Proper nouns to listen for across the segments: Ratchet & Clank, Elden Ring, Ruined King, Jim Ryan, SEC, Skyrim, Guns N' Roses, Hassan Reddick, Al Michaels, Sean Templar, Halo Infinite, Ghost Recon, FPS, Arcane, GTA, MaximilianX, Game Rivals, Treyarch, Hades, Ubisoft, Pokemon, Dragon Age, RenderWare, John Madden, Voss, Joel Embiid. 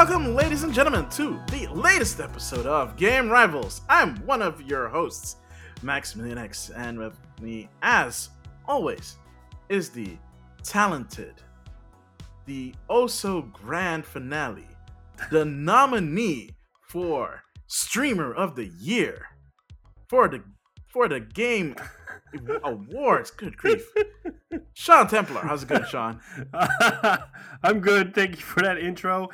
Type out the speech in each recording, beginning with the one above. welcome, ladies and gentlemen, to the latest episode of Game Rivals. I'm one of your hosts, MaximilianX, and with me, as always, is the talented, the oh-so-grand finale, the nominee for Streamer of the Year, for the Game Awards. Good grief. Sean Templar. How's it going, Sean? I'm good. Thank you for that intro.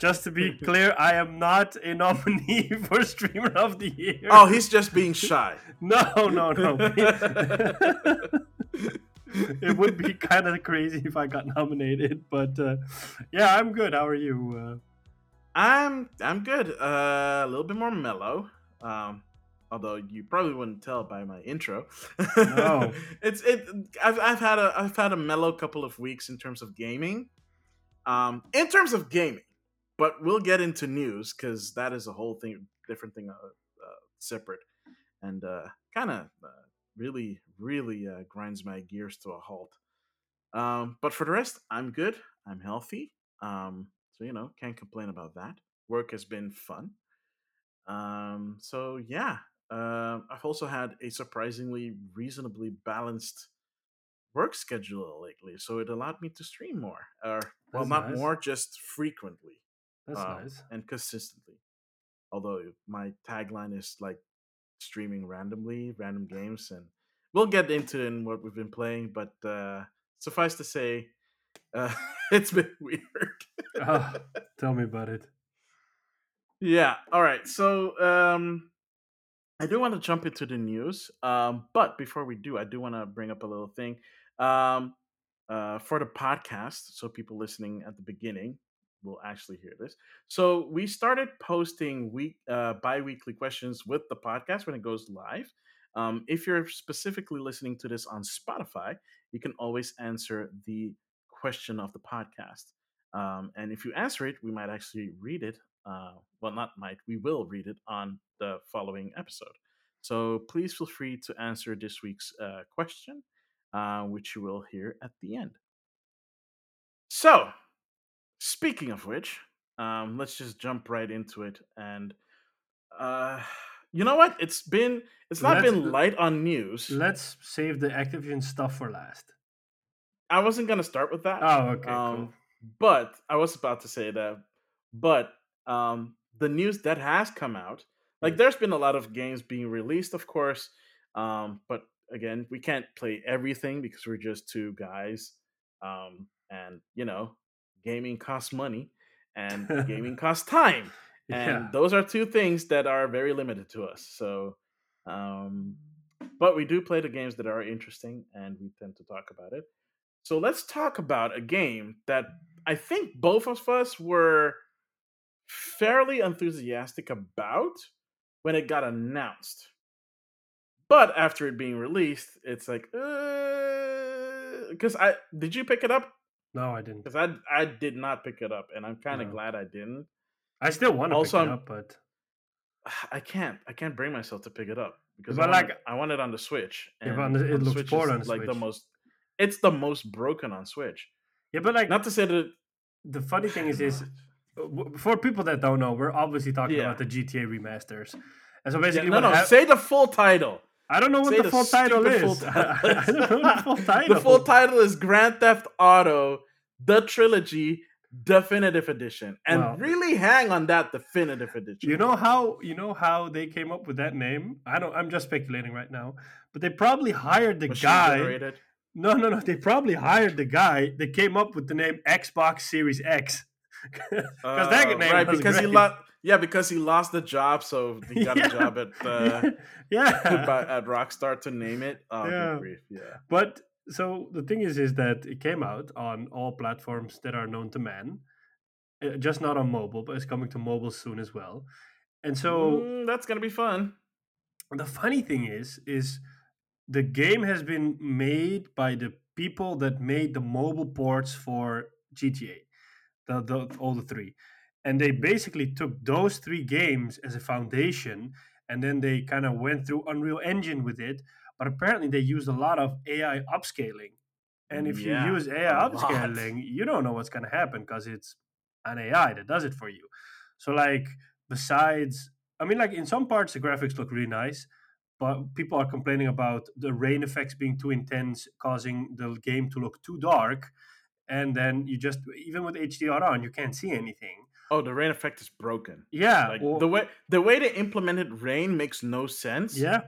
Just to be clear, I am not a nominee for Streamer of the Year. Oh, he's just being shy. No. It would be kind of crazy if I got nominated, but yeah, I'm good. How are you? I'm good. A little bit more mellow. Although you probably wouldn't tell by my intro. No. I've had a mellow couple of weeks in terms of gaming. But we'll get into news because that is a whole thing, different thing, separate, and kind of really grinds my gears to a halt. But for the rest, I'm good. I'm healthy. So can't complain about that. Work has been fun. So yeah. I've also had a surprisingly reasonably balanced work schedule lately, so it allowed me to stream more, just frequently. That's nice and consistently. Although my tagline is like streaming randomly, random games, and we'll get into in what we've been playing. But suffice to say, it's been weird. Tell me about it. Yeah. All right. So I do want to jump into the news. But before we do, I do want to bring up a little thing for the podcast. So people listening at the beginning will actually hear this. So we started posting bi-weekly questions with the podcast when it goes live. If you're specifically listening to this on Spotify, you can always answer the question of the podcast. And if you answer it, we might actually read it. We will read it on the following episode. So please feel free to answer this week's question, which you will hear at the end. So, speaking of which, let's just jump right into it. And you know what? It's not been light on news. Let's save the Activision stuff for last. I wasn't going to start with that. Oh, okay, cool. But I was about to say that. But the news that has come out, like there's been a lot of games being released, of course. But again, we can't play everything because we're just two guys. And gaming costs money and gaming costs time. And those are two things that are very limited to us. So, but we do play the games that are interesting and we tend to talk about it. So let's talk about a game that I think both of us were fairly enthusiastic about when it got announced, but after it being released, it's like, because did you pick it up? No, I didn't. Because I did not pick it up, and I'm kind of glad I didn't. I still want to pick it up, but I can't bring myself to pick it up because I want it on the Switch. And it looks poor on Switch. It's the most broken on Switch. Yeah, but not to say that. The funny thing is for people that don't know, we're obviously talking about the GTA remasters. And so basically, say the full title. I don't know what the full title is. I don't know the full title. The full title is Grand Theft Auto: The Trilogy Definitive Edition, and really hang on that definitive edition. You know how they came up with that name? I'm just speculating right now, but they probably hired the guy. Generated. No. They probably hired the guy that came up with the name Xbox Series X. Because he lost the job, so he got a job at Rockstar to name it. But so the thing is that it came out on all platforms that are known to man, just not on mobile, but it's coming to mobile soon as well. And so that's gonna be fun. The funny thing is the game has been made by the people that made the mobile ports for GTA. All the three. And they basically took those three games as a foundation, and then they kind of went through Unreal Engine with it. But apparently they used a lot of AI upscaling. And if you use AI upscaling, you don't know what's going to happen because it's an AI that does it for you. So like, besides, I mean, like in some parts the graphics look really nice, but people are complaining about the rain effects being too intense, causing the game to look too dark. And then you just, even with HDR on, you can't see anything. Oh, the rain effect is broken. Yeah. Like, well, the way they implemented rain makes no sense. Yeah.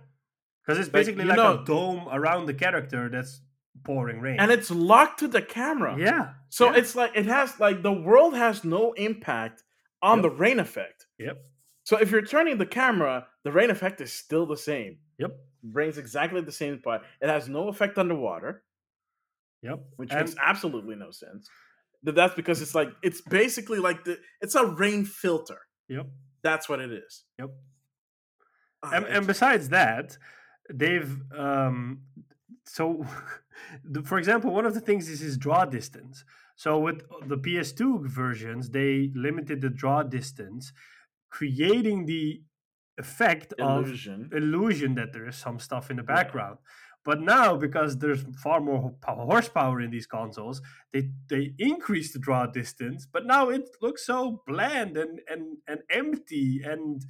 Because it's basically like a dome around the character that's pouring rain. And it's locked to the camera. Yeah. So it's like, it has, like, the world has no impact on the rain effect. Yep. So if you're turning the camera, the rain effect is still the same. Yep. It brings exactly the same part. It has no effect on the water. Yep. Which makes absolutely no sense. But that's because it's like, it's basically like it's a rain filter. Yep. That's what it is. Yep. And besides that, they've for example, one of the things is his draw distance. So with the PS2 versions, they limited the draw distance, creating the effect of illusion that there is some stuff in the background. Yeah. But now, because there's far more horsepower in these consoles, they increase the draw distance, but now it looks so bland and empty, and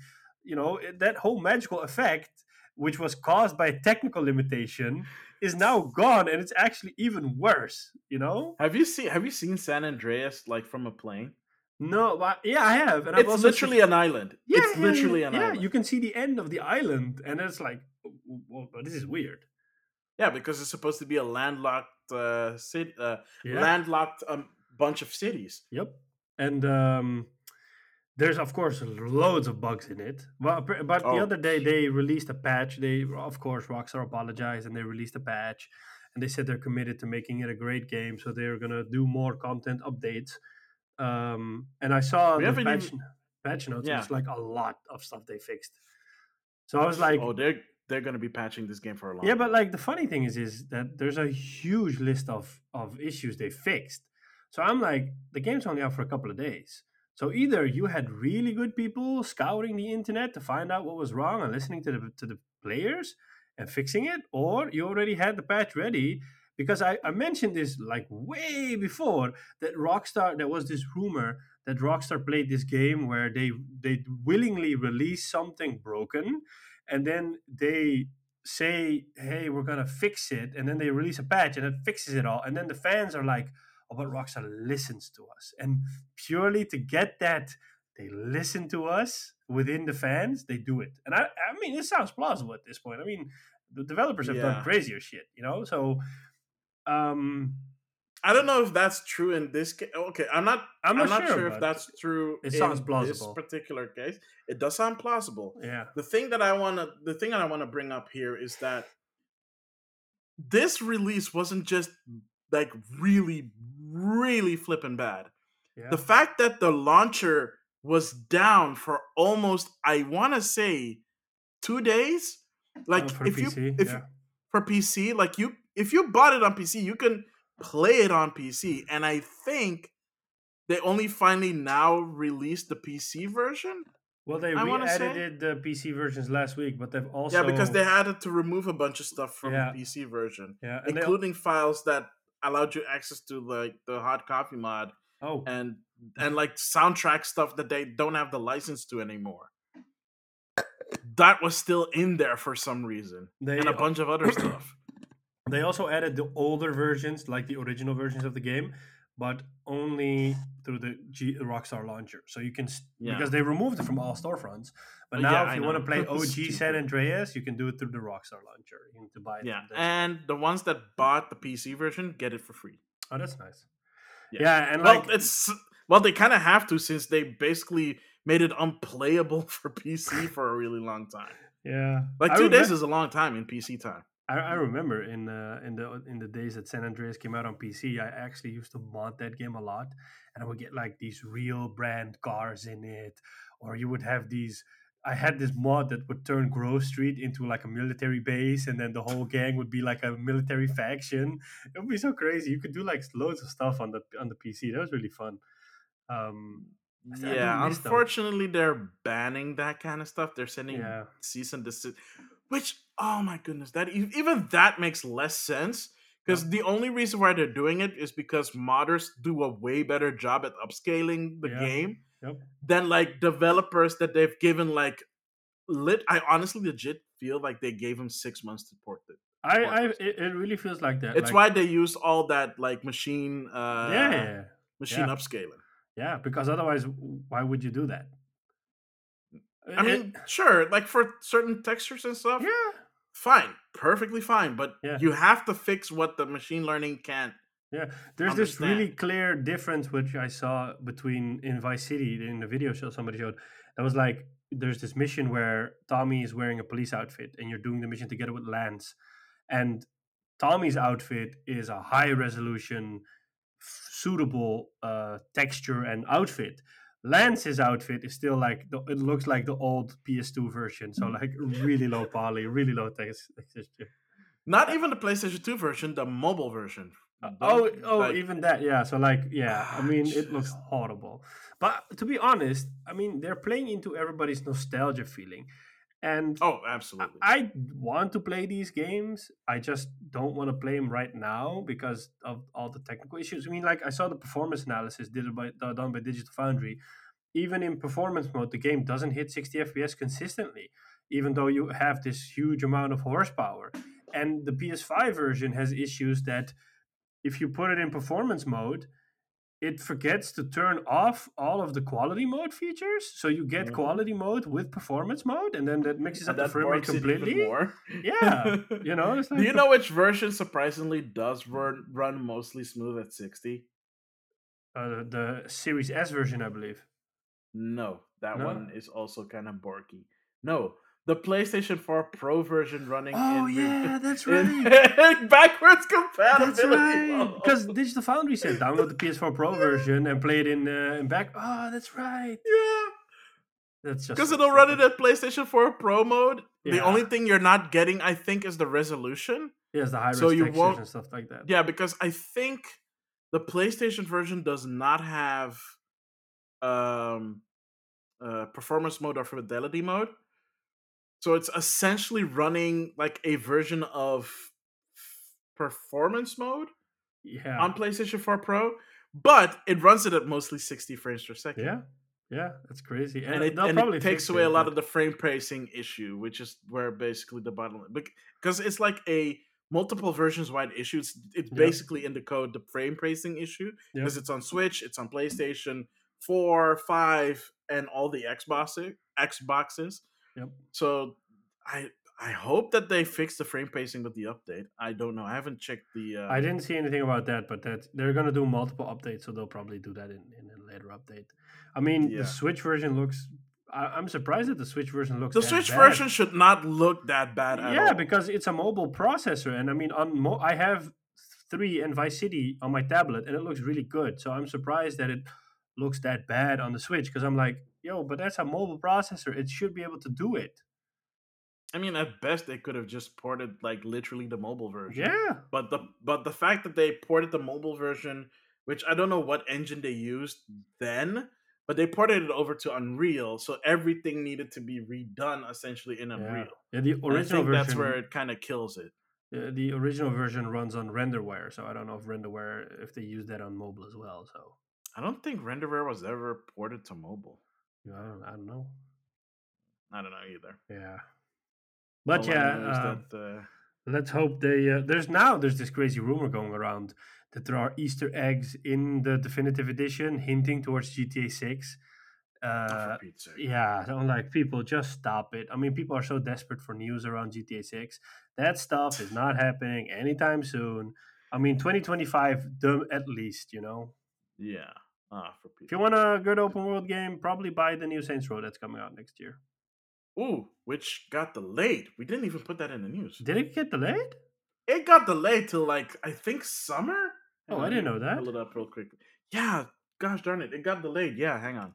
you know, that whole magical effect, which was caused by a technical limitation, is now gone, and it's actually even worse, you know? Have you seen San Andreas, like, from a plane? No, but yeah, I have. And it's literally an island. Yeah, it's literally an island. Yeah, you can see the end of the island, and it's like, well, this is weird. Yeah, because it's supposed to be a landlocked bunch of cities. Yep. And there's, of course, loads of bugs in it. But the other day, they released a patch. They, of course, Rockstar apologized, and they released a patch. And they said they're committed to making it a great game, so they're going to do more content updates. And I saw the patch notes. Yeah. It's like a lot of stuff they fixed. So I was like... Oh, they're going to be patching this game for a long time. Yeah, but like the funny thing is that there's a huge list of issues they fixed. So I'm like, the game's only out for a couple of days. So either you had really good people scouring the internet to find out what was wrong and listening to the players and fixing it, or you already had the patch ready. Because I mentioned this like way before, that Rockstar, there was this rumor that Rockstar played this game where they willingly release something broken, and then they say, hey, we're going to fix it, and then they release a patch and it fixes it all. And then the fans are like, oh, but Rockstar listens to us. And purely to get that they listen to us within the fans, they do it. And I mean, it sounds plausible at this point. I mean, the developers have done crazier shit, you know? So... I don't know if that's true in this case. Okay, I'm not sure if that's true. It sounds plausible. This particular case, it does sound plausible. Yeah. The thing that I wanna bring up here is that this release wasn't just like really, really flipping bad. Yeah. The fact that the launcher was down for almost, I wanna say, 2 days. Like for PC, like you. If you bought it on PC, you can play it on PC. And I think they only finally now released the PC version. Well, they re-edited the PC versions last week, but they've also... Yeah, because they had to remove a bunch of stuff from the PC version, including files that allowed you access to like the hot copy mod and like soundtrack stuff that they don't have the license to anymore. That was still in there for some reason, and a bunch of other stuff. They also added the older versions, like the original versions of the game, but only through the Rockstar launcher. So you can, because they removed it from all storefronts. But now if you want to play OG San Andreas, you can do it through the Rockstar launcher. You need to buy it. Yeah, and the ones that bought the PC version get it for free. Oh, that's nice. Yeah, and like... Well, they kind of have to, since they basically made it unplayable for PC for a really long time. Yeah. Like 2 days is a long time in PC time. I remember in the days that San Andreas came out on PC, I actually used to mod that game a lot, and I would get like these real brand cars in it, or you would have these. I had this mod that would turn Grove Street into like a military base, and then the whole gang would be like a military faction. It would be so crazy. You could do like loads of stuff on the PC. That was really fun. Yeah, unfortunately, they're banning that kind of stuff. They're sending cease and desist. Which, oh my goodness, that even that makes less sense, Because the only reason why they're doing it is because modders do a way better job at upscaling the game than like developers that they've given like I honestly legit feel like they gave him 6 months to port it. It really feels like that. It's like, why they use all that like machine upscaling. Yeah, because otherwise, why would you do that? I mean, sure, like for certain textures and stuff. Yeah. Fine, perfectly fine, but you have to fix what the machine learning can't. Yeah, there's this really clear difference which I saw between in Vice City in the video show somebody showed. That was like there's this mission where Tommy is wearing a police outfit and you're doing the mission together with Lance, and Tommy's outfit is a high resolution, suitable texture and outfit. Lance's outfit is still like it looks like the old PS2 version, so like really low poly, really low texture. Not even the PlayStation 2 version, the mobile version. Even that, yeah. So like, yeah, I mean, it looks horrible. But to be honest, I mean, they're playing into everybody's nostalgia feeling, and absolutely, I want to play these games. I just don't want to play them right now because of all the technical issues. I mean, like I saw the performance analysis done by Digital Foundry. Even in performance mode, the game doesn't hit 60 FPS consistently, even though you have this huge amount of horsepower. And the PS5 version has issues that, if you put it in performance mode, it forgets to turn off all of the quality mode features, so you get quality mode with performance mode, and then that mixes up the frame rate completely. Yeah, you know. It's like, do you know which version surprisingly does run mostly smooth at 60? The Series S version, I believe. No, that one is also kind of borky. No. The PlayStation 4 Pro version running that's right. In backwards compatibility. That's right. Because Digital Foundry said download the PS4 Pro version and play it in back. Oh, that's right. Yeah. That's just because it'll run it at PlayStation 4 Pro mode. Yeah. The only thing you're not getting, I think, is the resolution. Yeah, it's the high-res textures and stuff like that. Yeah, because I think the PlayStation version does not have performance mode or fidelity mode. So it's essentially running like a version of performance mode on PlayStation 4 Pro, but it runs it at mostly 60 frames per second. Yeah, that's crazy. And it takes away a lot of the frame pacing issue, which is where basically the bottom line. Because it's like a multiple versions wide issue. It's basically in the code, the frame pacing issue, because it's on Switch, it's on PlayStation 4, 5, and all the Xboxes. Yep. So I hope that they fix the frame pacing with the update. I don't know. I haven't checked the... I didn't see anything about that, but they're going to do multiple updates, so they'll probably do that in a later update. I mean, the Switch version looks... I'm surprised that the Switch version looks version should not look that bad at all. Yeah, because it's a mobile processor, and I mean, I have 3 and Vice City on my tablet, and it looks really good, so I'm surprised that it looks that bad on the Switch, because I'm like... Yo, but that's a mobile processor. It should be able to do it. I mean, at best, they could have just ported like literally the mobile version. Yeah. But the fact that they ported the mobile version, which I don't know what engine they used then, but they ported it over to Unreal, so everything needed to be redone essentially in Unreal. Yeah, the original version. That's where it kind of kills it. The original version runs on RenderWare, so I don't know if they use that on mobile as well. So I don't think RenderWare was ever ported to mobile. I don't know. I don't know either. Yeah, but let's hope they. There's this crazy rumor going around that there are Easter eggs in the definitive edition, hinting towards GTA 6. Yeah, I'm like, people, just stop it. I mean, people are so desperate for news around GTA 6. That stuff is not happening anytime soon. I mean, 2025, at least, you know. Yeah. If you want a good open world game, probably buy the new Saints Row that's coming out next year. Ooh, which got delayed. We didn't even put that in the news. Did it get delayed? It got delayed till like, I think, summer? Oh, I didn't know that. Pull it up real quick. Yeah, gosh darn it. It got delayed. Yeah, hang on.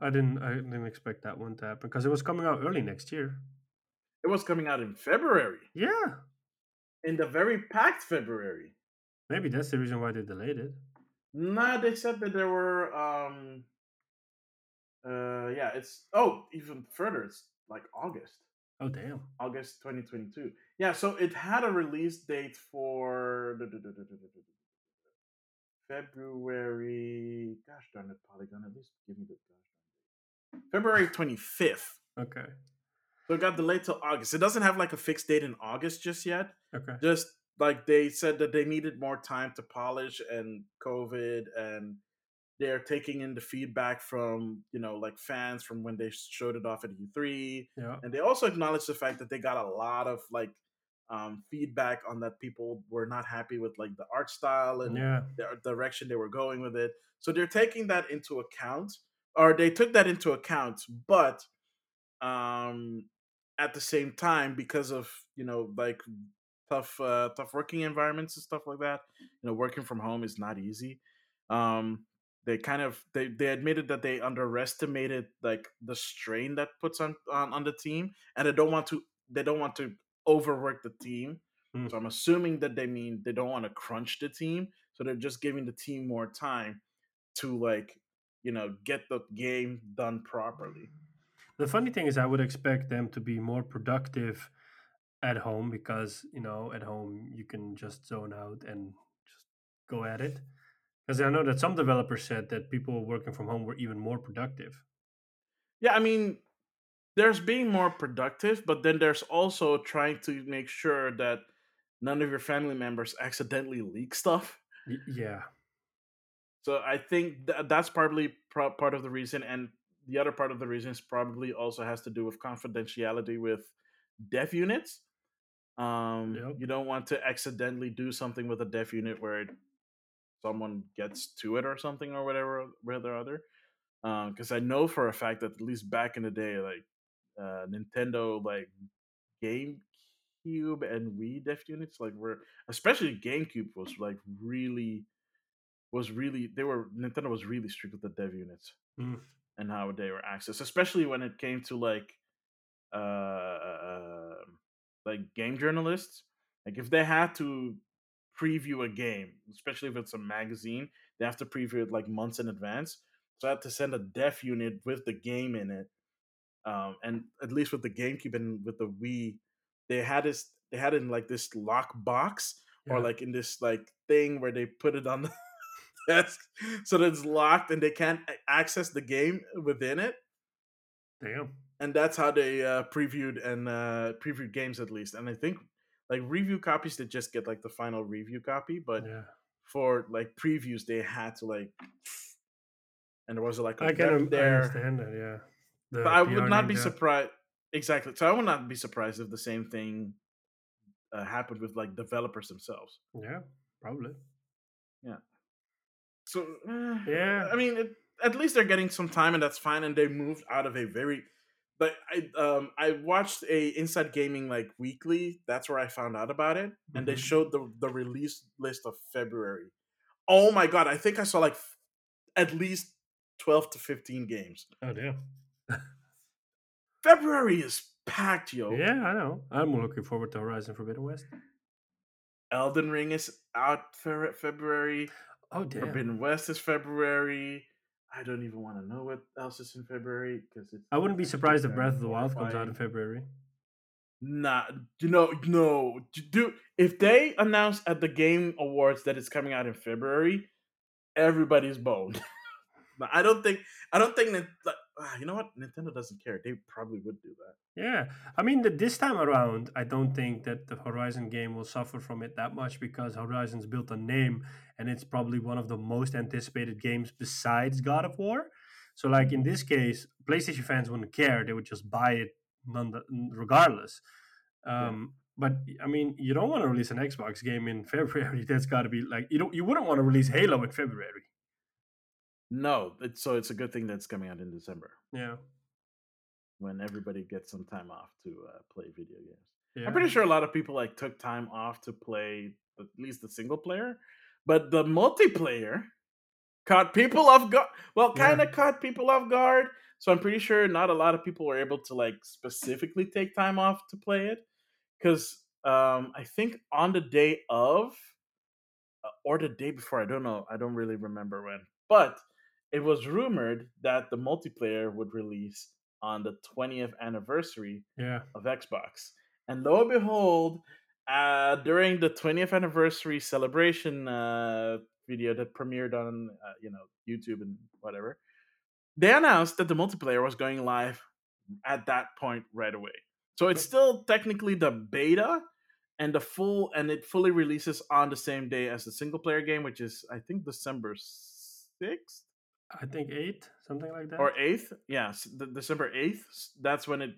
I didn't expect that one to happen because it was coming out early next year. It was coming out in February. Yeah. In the very packed February. Maybe that's the reason why they delayed it. Nah, they said that there were, it's even further, it's like August. Oh, damn. August 2022. Yeah, so it had a release date for February. Gosh darn it, Polygon. At least give me the gosh darn date. February 25th. Okay. So it got delayed till August. It doesn't have like a fixed date in August just yet. Okay. Just like they said that they needed more time to polish and COVID, and they're taking in the feedback from, you know, like fans from when they showed it off at E3. Yeah. And they also acknowledged the fact that they got a lot of like feedback on that people were not happy with like the art style and the direction they were going with it. So they're taking that into account, or they took that into account, but at the same time, because of, you know, like tough working environments and stuff like that, you know, working from home is not easy. They kind of they admitted that they underestimated like the strain that puts on the team, and they don't want to overwork the team. So I'm assuming that they mean they don't want to crunch the team, so they're just giving the team more time to, like, you know, get the game done properly. The funny thing is, I would expect them to be more productive at home, because, you know, at home you can just zone out and just go at it. Because I know that some developers said that people working from home were even more productive. Yeah, I mean, there's being more productive, but then there's also trying to make sure that none of your family members accidentally leak stuff. Yeah. So I think that's probably part of the reason. And the other part of the reason is probably also has to do with confidentiality with dev units. Yep. You don't want to accidentally do something with a dev unit where someone gets to it or something or whatever other. Because I know for a fact that at least back in the day, like Nintendo, like GameCube and Wii dev units, like were, especially GameCube was like really Nintendo was really strict with the dev units and how they were accessed, especially when it came to like game journalists. Like if they had to preview a game, especially if it's a magazine, they have to preview it like months in advance. So I had to send a dev unit with the game in it, and at least with the GameCube and with the Wii, they had it in like this lock box or like in this like thing where they put it on the desk so that it's locked and they can't access the game within it. Damn. And that's how they previewed games, at least. And I think like review copies, they just get like the final review copy, but for like previews, they had to like, and there was like a gap there. I understand that, yeah. But I would not be surprised. Exactly. So I would not be surprised if the same thing happened with like developers themselves. Yeah, probably. Yeah. So yeah, I mean, at least they're getting some time, and that's fine. And they moved out of a very. But I watched a Inside Gaming like weekly. That's where I found out about it, and they showed the release list of February. Oh my god! I think I saw like at least 12 to 15 games. Oh damn! February is packed, yo. Yeah, I know. I'm looking forward to Horizon Forbidden West. Elden Ring is out for February. Oh damn! Forbidden West is February. I don't even want to know what else is in February, because I wouldn't be surprised if Breath of the Wild comes out in February. Nah, you know, no, dude. If they announce at the Game Awards that it's coming out in February, everybody's boned. But I don't think that. You know what? Nintendo doesn't care. They probably would do that. Yeah, I mean, this time around, I don't think that the Horizon game will suffer from it that much, because Horizon's built a name, and it's probably one of the most anticipated games besides God of War. So, like in this case, PlayStation fans wouldn't care; they would just buy it regardless. But I mean, you don't want to release an Xbox game in February. That's got to be like you wouldn't want to release Halo in February. No, it's a good thing that's coming out in December. Yeah, when everybody gets some time off to play video games. Yeah. I'm pretty sure a lot of people like took time off to play at least the single player, but the multiplayer caught people off guard. Well, kind of caught people off guard. So I'm pretty sure not a lot of people were able to like specifically take time off to play it, because I think on the day of or the day before, I don't know, I don't really remember when, but it was rumored that the multiplayer would release on the 20th anniversary of Xbox. And lo and behold, during the 20th anniversary celebration video that premiered on YouTube and whatever, they announced that the multiplayer was going live at that point right away. So it's still technically the beta, and it fully releases on the same day as the single player game, which is I think December 6th. I think 8th, something like that. Or 8th? Yeah, December 8th. That's when it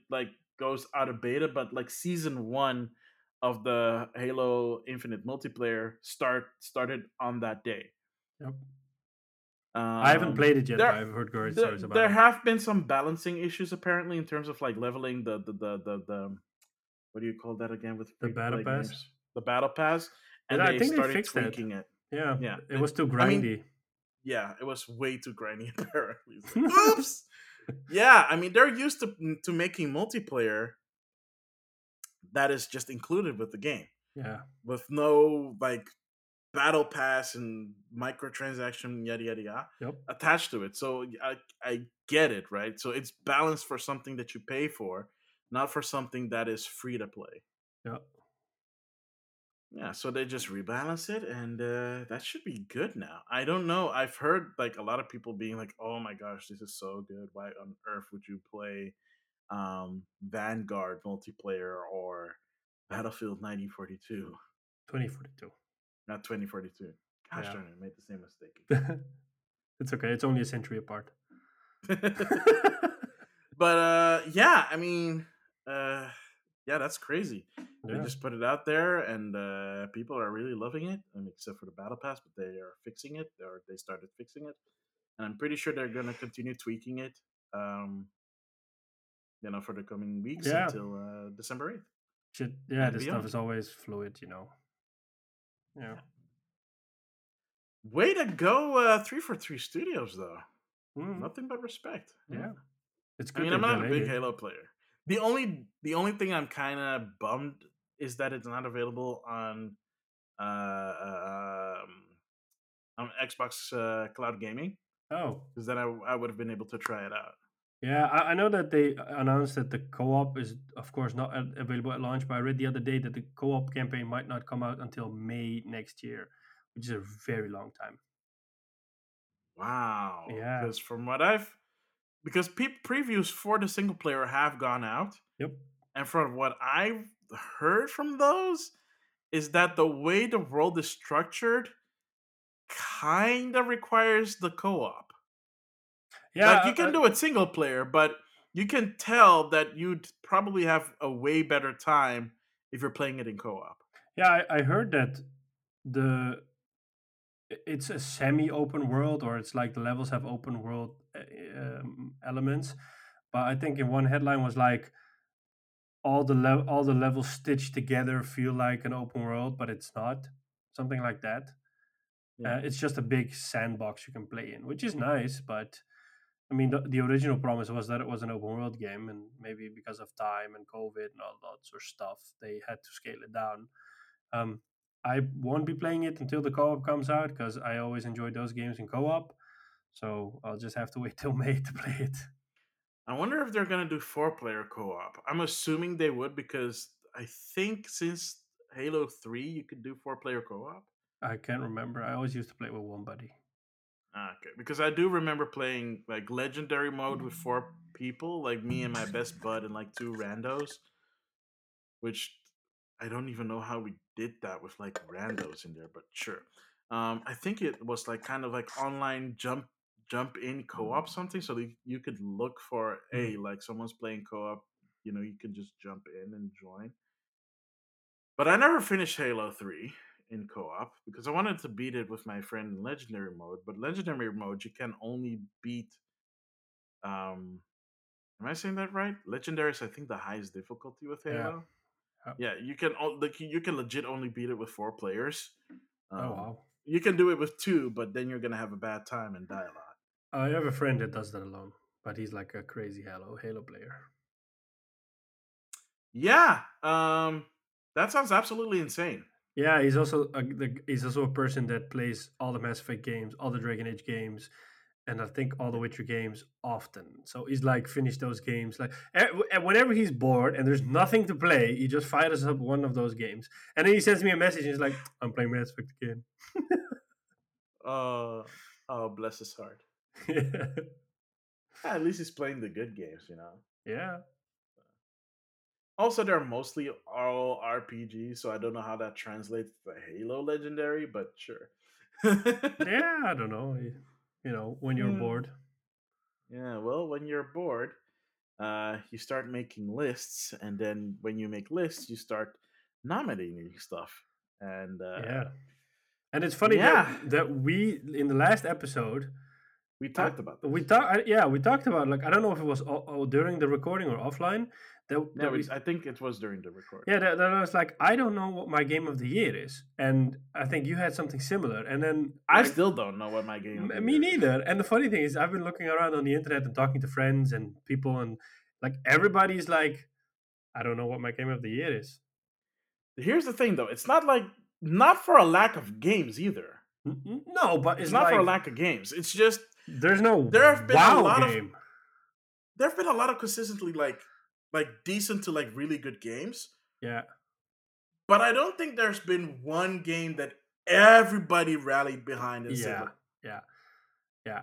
goes out of beta, but season 1 of the Halo Infinite multiplayer started on that day. Yep. I haven't played it yet, but I've heard great stories about it. There have been some balancing issues apparently in terms of leveling the what do you call that again with the battle pass? Games? The battle pass. And I think they fixed tweaking it. Yeah. Yeah. It was too grindy. It was way too grindy apparently. Oops. Yeah, I mean they're used to making multiplayer that is just included with the game. Yeah. With no battle pass and microtransaction yada yada yada attached to it. So I get it, right? So it's balanced for something that you pay for, not for something that is free to play. Yeah. Yeah, so they just rebalance it and that should be good now. I don't know. I've heard a lot of people being like, "Oh my gosh, this is so good. Why on earth would you play Vanguard multiplayer or Battlefield 2042. Not 2042. Gosh darn it, I made the same mistake. It's okay. It's only a century apart. But that's crazy. They just put it out there, and people are really loving it. I mean, except for the battle pass, but they are fixing it, or they started fixing it, and I'm pretty sure they're gonna continue tweaking it. For the coming weeks until December 8th. This beyond. Stuff is always fluid, Yeah. Way to go, 343 Studios, though. Nothing but respect. Yeah. It's good. I mean, I'm not a big Halo player. The only thing I'm kind of bummed is that it's not available on Xbox Cloud Gaming. Oh. Because then I would have been able to try it out. Yeah, I know that they announced that the co-op is, of course, not available at launch, but I read the other day that the co-op campaign might not come out until May next year, which is a very long time. Wow. Yeah. Because from what because previews for the single player have gone out. Yep. And from what I've heard from those is that the way the world is structured kind of requires the co-op. Yeah, you can do it single player, but you can tell that you'd probably have a way better time if you're playing it in co-op. Yeah, I heard that it's a semi-open world, or it's the levels have open world elements. But I think in one headline was all the levels stitched together feel like an open world, but it's not. Something like that. Yeah. It's just a big sandbox you can play in, which is nice, but I mean, the original promise was that it was an open world game, and maybe because of time and COVID and all that sort of stuff, they had to scale it down. I won't be playing it until the co-op comes out, because I always enjoy those games in co-op. So I'll just have to wait till May to play it. I wonder if they're going to do 4-player co-op. I'm assuming they would, because I think since Halo 3, you could do 4-player co-op. I can't remember. I always used to play with one buddy. Okay, because I do remember playing legendary mode with 4 people, me and my best bud and 2 randos, which I don't even know how we did that with randos in there, but sure. I think it was online jump in co-op something, so you could look for someone's playing co-op, you can just jump in and join. But I never finished Halo 3. In co-op, because I wanted to beat it with my friend in legendary mode, but legendary mode you can only beat am I saying that right? Legendary is I think the highest difficulty with Halo. Yeah, you can legit only beat it with 4 players. You can do it with 2, but then you're gonna have a bad time and die a lot. I have a friend that does that alone, but he's a crazy Halo player. That sounds absolutely insane. Yeah, he's also a person that plays all the Mass Effect games, all the Dragon Age games, and I think all the Witcher games often. So he's like finished those games. Like whenever he's bored and there's nothing to play, he just fires up one of those games. And then he sends me a message and he's like, I'm playing Mass Effect again. Oh, bless his heart. Yeah. At least he's playing the good games, you know? Yeah. Also, they're mostly all RPGs, so I don't know how that translates to Halo Legendary, but sure. Yeah, I don't know. You know, when you're bored. Yeah, well, when you're bored, you start making lists, and then when you make lists, you start nominating stuff. And and it's funny that we, in the last episode... We talked about this. We talked about, like, I don't know if it was during the recording or offline. I think it was during the recording. Yeah, that I was like, I don't know what my game of the year is. And I think you had something similar. And then I still don't know what my game of the year is. Me neither. And the funny thing is, I've been looking around on the internet and talking to friends and people, and like everybody's like, I don't know what my game of the year is. Here's the thing, though. It's not for a lack of games either. No, but it's not for a lack of games. It's just... There have been a lot of consistently like decent to like really good games. Yeah. But I don't think there's been one game that everybody rallied behind and said. Yeah. Yeah.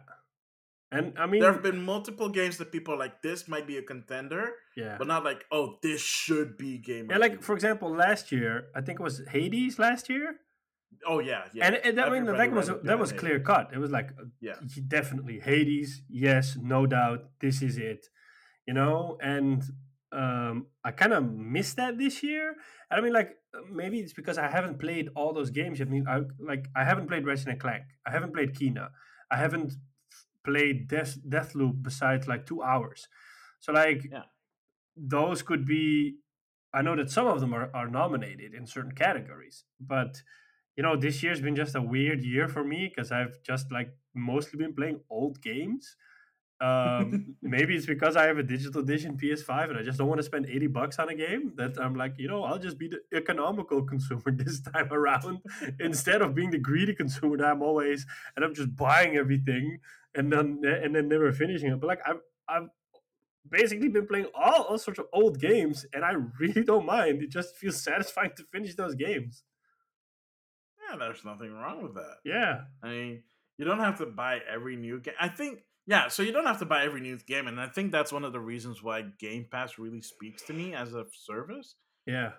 And I mean, there have been multiple games that people are like, this might be a contender. Yeah. But not like, oh, this should be game. Yeah, like for example, last year, I think it was Hades last year. Oh yeah, and that was clear cut. It was like, definitely Hades, yes, no doubt, this is it, you know. And I kind of missed that this year. I mean, like maybe it's because I haven't played all those games. I mean, I haven't played Ratchet & Clank. I haven't played Kena. I haven't played Deathloop besides like 2 hours. So those could be. I know that some of them are nominated in certain categories, but. You know, this year's been just a weird year for me because I've just like mostly been playing old games. Maybe it's because I have a digital edition PS5 and I just don't want to spend $80 on a game that I'm like, you know, I'll just be the economical consumer this time around instead of being the greedy consumer that I'm always, and I'm just buying everything and then never finishing it. But like I've basically been playing all sorts of old games and I really don't mind. It just feels satisfying to finish those games. Yeah, there's nothing wrong with that. Yeah. I mean, you don't have to buy every new game. I think, so you don't have to buy every new game. And I think that's one of the reasons why Game Pass really speaks to me as a service. Yeah.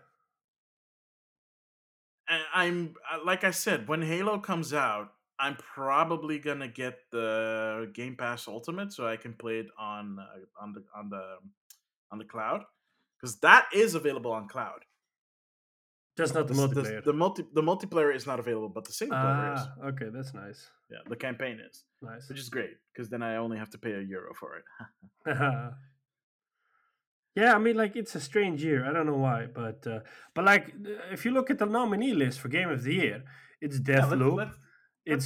And like I said, when Halo comes out, I'm probably going to get the Game Pass Ultimate so I can play it on the cloud. Because that is available on cloud. Just not the multiplayer. The multiplayer is not available, but the single player is. Okay, that's nice. Yeah, the campaign is. Nice. Which is great, because then I only have to pay €1 for it. Yeah, I mean, like, it's a strange year. I don't know why, but like, if you look at the nominee list for Game of the Year, it's Deathloop. It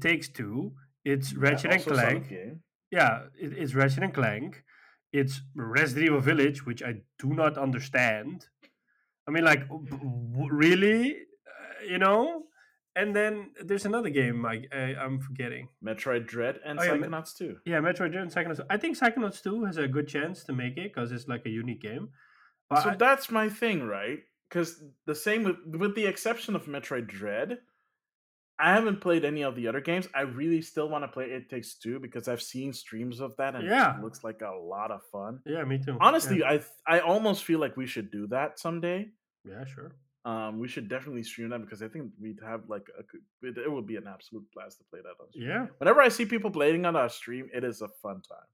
Takes Two. It's Ratchet & Clank. Yeah, it's Ratchet & Clank. It's Resident Evil Village, which I do not understand. I mean, like, really? You know? And then there's another game I'm forgetting. Metroid Dread and Psychonauts 2. Yeah, Metroid Dread and Psychonauts 2. I think Psychonauts 2 has a good chance to make it because it's like a unique game. But that's my thing, right? Because the same with the exception of Metroid Dread, I haven't played any of the other games. I really still want to play It Takes Two because I've seen streams of that and it looks like a lot of fun. Yeah, me too. Honestly, yeah. I almost feel like we should do that someday. Yeah, sure. We should definitely stream that because I think we'd have it would be an absolute blast to play that on stream. Yeah. Whenever I see people playing on our stream, it is a fun time.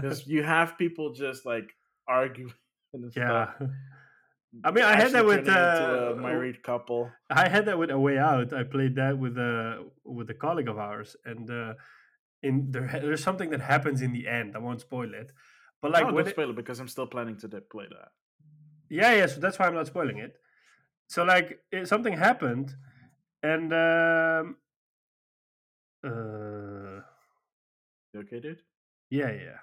Because you have people just like arguing and stuff. I mean, I had that with a married couple. I had that with A Way Out. I played that with a colleague of ours, and there's something that happens in the end. I won't spoil it, but like, don't spoil it because I'm still planning to play that. Yeah. So that's why I'm not spoiling it. So like, something happened, and you okay, dude? Yeah.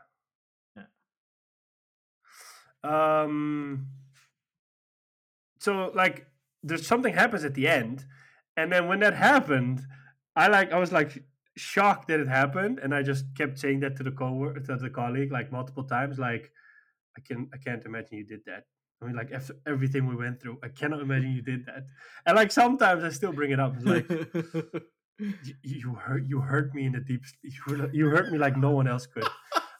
So like, there's something happens at the end, and then when that happened, I was like, shocked that it happened, and I just kept saying that to the colleague like multiple times, like I can't imagine you did that. I mean, like, after everything we went through, I cannot imagine you did that. And like sometimes I still bring it up. It's like you hurt me in the deep. You hurt me like no one else could.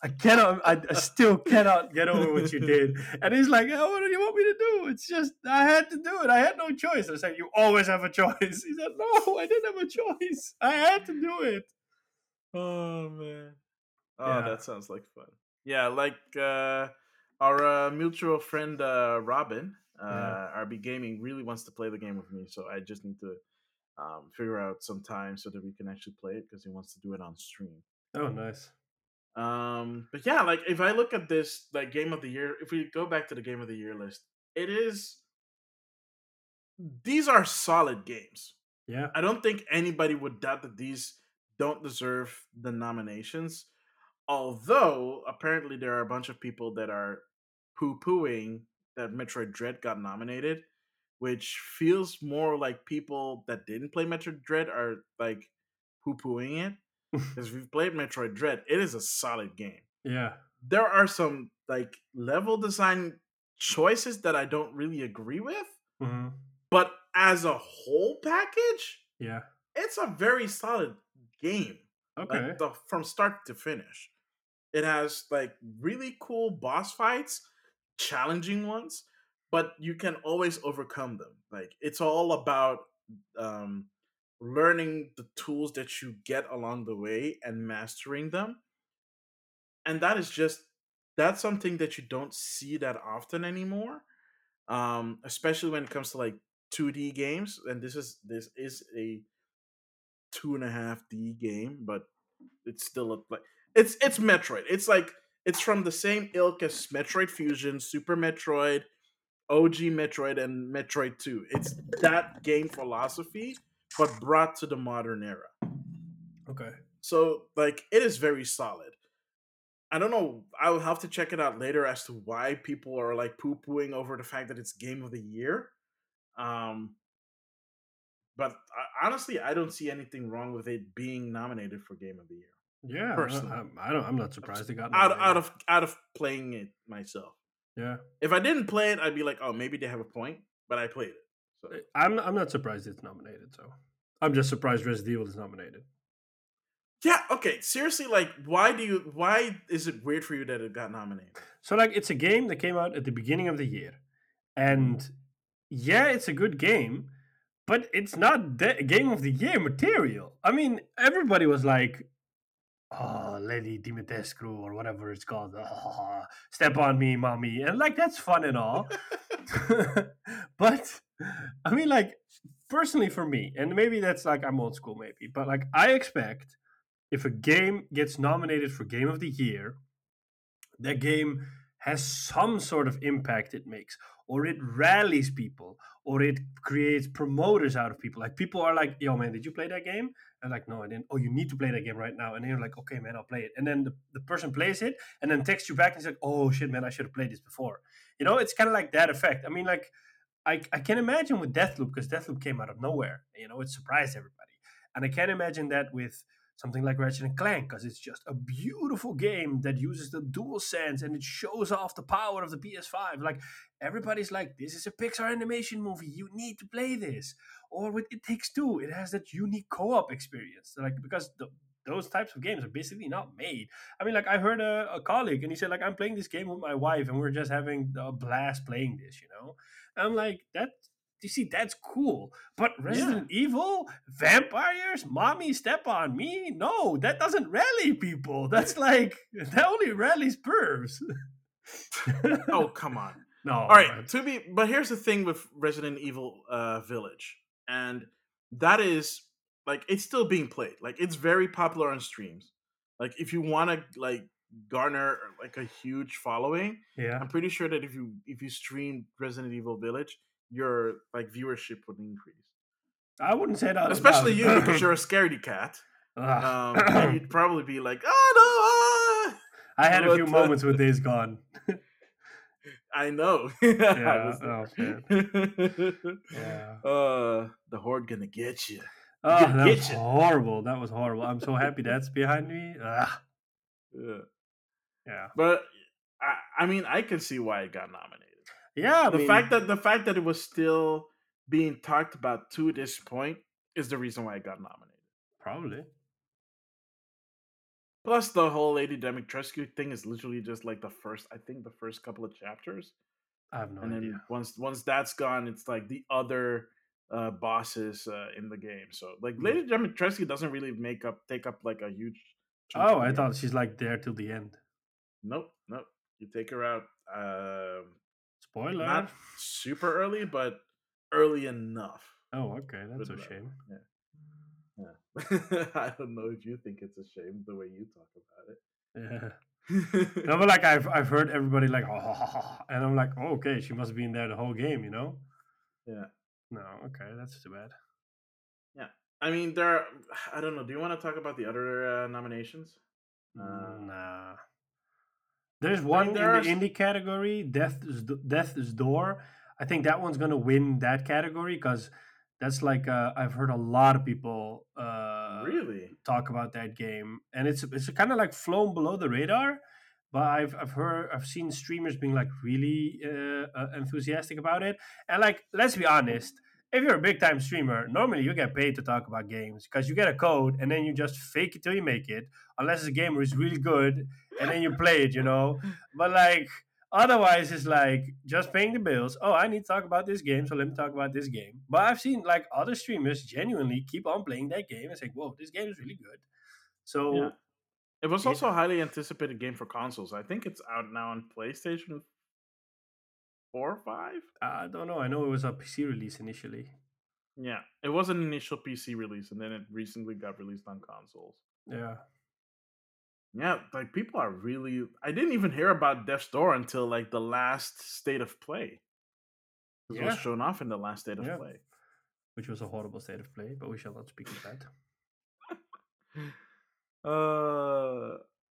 I still cannot get over what you did. And he's like, oh, what do you want me to do? It's just, I had to do it. I had no choice. I said, you always have a choice. He said, no, I didn't have a choice. I had to do it. Oh, man. Oh, yeah. That sounds like fun. Yeah, like our mutual friend, Robin, RB Gaming, really wants to play the game with me. So I just need to figure out some time so that we can actually play it, because he wants to do it on stream. Oh, nice. But yeah, like if I look at this, like game of the year, if we go back to the game of the year list, these are solid games. Yeah. I don't think anybody would doubt that these don't deserve the nominations. Although apparently there are a bunch of people that are poo-pooing that Metroid Dread got nominated, which feels more like people that didn't play Metroid Dread are like poo-pooing it. Because if you've played Metroid Dread, it is a solid game. Yeah. There are some like level design choices that I don't really agree with. Mm-hmm. But as a whole package, yeah, it's a very solid game. Okay. Like from start to finish. It has like really cool boss fights, challenging ones, but you can always overcome them. Like it's all about learning the tools that you get along the way and mastering them. And that's something that you don't see that often anymore, especially when it comes to like 2D games. And this is a 2.5D game, but it's still like it's Metroid. It's like it's from the same ilk as Metroid Fusion, Super Metroid, OG Metroid, and Metroid 2. It's that game philosophy, but brought to the modern era. Okay. So, like, it is very solid. I don't know. I will have to check it out later as to why people are, like, poo-pooing over the fact that it's Game of the Year. But honestly, I don't see anything wrong with it being nominated for Game of the Year. Yeah. Personally. I'm not surprised it got nominated. Out of playing it myself. Yeah. If I didn't play it, I'd be like, oh, maybe they have a point, but I played it. So. I'm not surprised it's nominated, so I'm just surprised Resident Evil is nominated. Yeah, okay. Seriously, like why is it weird for you that it got nominated? So like it's a game that came out at the beginning of the year. And yeah, it's a good game, but it's not Game of the Year material. I mean, everybody was like, oh, Lady Dimitrescu or whatever it's called. Oh, step on me, mommy. And like that's fun and all. But I mean, like, personally for me, and maybe that's like I'm old school maybe, but like I expect if a game gets nominated for Game of the Year, that game has some sort of impact it makes, or it rallies people, or it creates promoters out of people. Like people are like, yo, man, did you play that game? And like, no, I didn't. Oh, you need to play that game right now. And then you're like, okay, man, I'll play it. And then the person plays it and then texts you back and says, oh, shit, man, I should have played this before. You know, it's kind of like that effect. I mean, like, I can imagine with Deathloop, because Deathloop came out of nowhere. You know, it surprised everybody. And I can't imagine that with something like Ratchet & Clank, because it's just a beautiful game that uses the DualSense and it shows off the power of the PS5. Like, everybody's like, this is a Pixar animation movie. You need to play this. Or with It Takes Two, it has that unique co-op experience. Like, because those types of games are basically not made. I mean, like, I heard a colleague and he said, like, I'm playing this game with my wife and we're just having a blast playing this, you know? And I'm like, that's cool. But Resident Evil, vampires, mommy step on me? No, that doesn't rally people. That's like, that only rallies pervs. Oh, come on. No. All right, man. But here's the thing with Resident Evil Village. And that is, like, it's still being played. Like, it's very popular on streams. Like, if you want to, like, garner, like, a huge following, yeah, I'm pretty sure that if you stream Resident Evil Village, your, like, viewership would increase. I wouldn't say that. Especially you, because you're a scaredy cat. And you'd probably be like, oh, no! I had a few moments with Days Gone. I know. Yeah. The horde gonna get you. Oh, that was horrible. That was horrible. I'm so happy that's behind me. Yeah. But I mean, I can see why it got nominated. Yeah, the fact that it was still being talked about to this point is the reason why it got nominated. Probably. Plus, the whole Lady Dimitrescu thing is literally just like the first couple of chapters. I have no idea. And then once that's gone, it's like the other bosses in the game. So like Lady Dimitrescu doesn't really take up like a huge. Oh, I thought she's like there till the end. Nope. You take her out. Spoiler. Not super early, but early enough. Oh, okay. That's a shame. Yeah. Yeah. I don't know if you think it's a shame the way you talk about it. Yeah. No, but like I've heard everybody like, oh, and I'm like, oh, okay, she must have been there the whole game, you know? Yeah. No, okay, that's too bad. Yeah. I mean, I don't know. Do you want to talk about the other nominations? Nah. There's one in the indie category, Death's Door. I think that one's going to win that category because that's like I've heard a lot of people really talk about that game, and it's kind of like flown below the radar. But I've seen streamers being like really enthusiastic about it. And like, let's be honest, if you're a big time streamer, normally you get paid to talk about games because you get a code and then you just fake it till you make it, unless the game is really good and then you play it, you know. But like. Otherwise, it's like just paying the bills. Oh, I need to talk about this game, so let me talk about this game. But I've seen like other streamers genuinely keep on playing that game and say, whoa, this game is really good. So yeah. It was also a highly anticipated game for consoles. I think it's out now on PlayStation 4 or 5? I don't know. I know it was a PC release initially. Yeah, it was an initial PC release, and then it recently got released on consoles. Yeah. Yeah, like people are really. I didn't even hear about Death's Door until like the last state of play. It was shown off in the last state of play, which was a horrible state of play. But we shall not speak of that.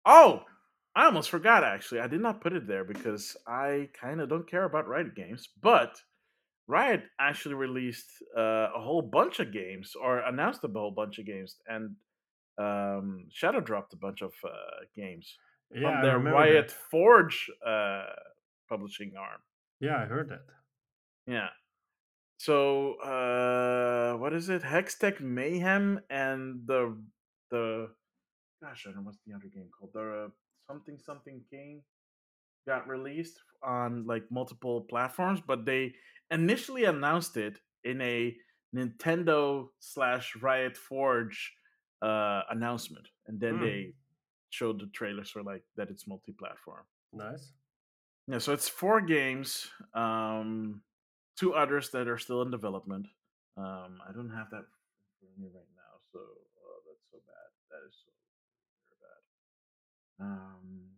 Oh, I almost forgot. Actually, I did not put it there because I kind of don't care about Riot Games. But Riot actually released a whole bunch of games, or announced a whole bunch of games, and. Shadow dropped a bunch of games from their Riot Forge publishing arm. Yeah, I heard that. Yeah. So, what is it? Hextech Mayhem and the gosh, I don't know what's the other game called. The something game got released on like multiple platforms, but they initially announced it in a Nintendo/Riot Forge announcement, and then they showed the trailers for like that it's multi-platform. Nice. Yeah, so it's 4 games, 2 others that are still in development. I don't have that for me right now, so that's so bad. That is so bad. Hang on,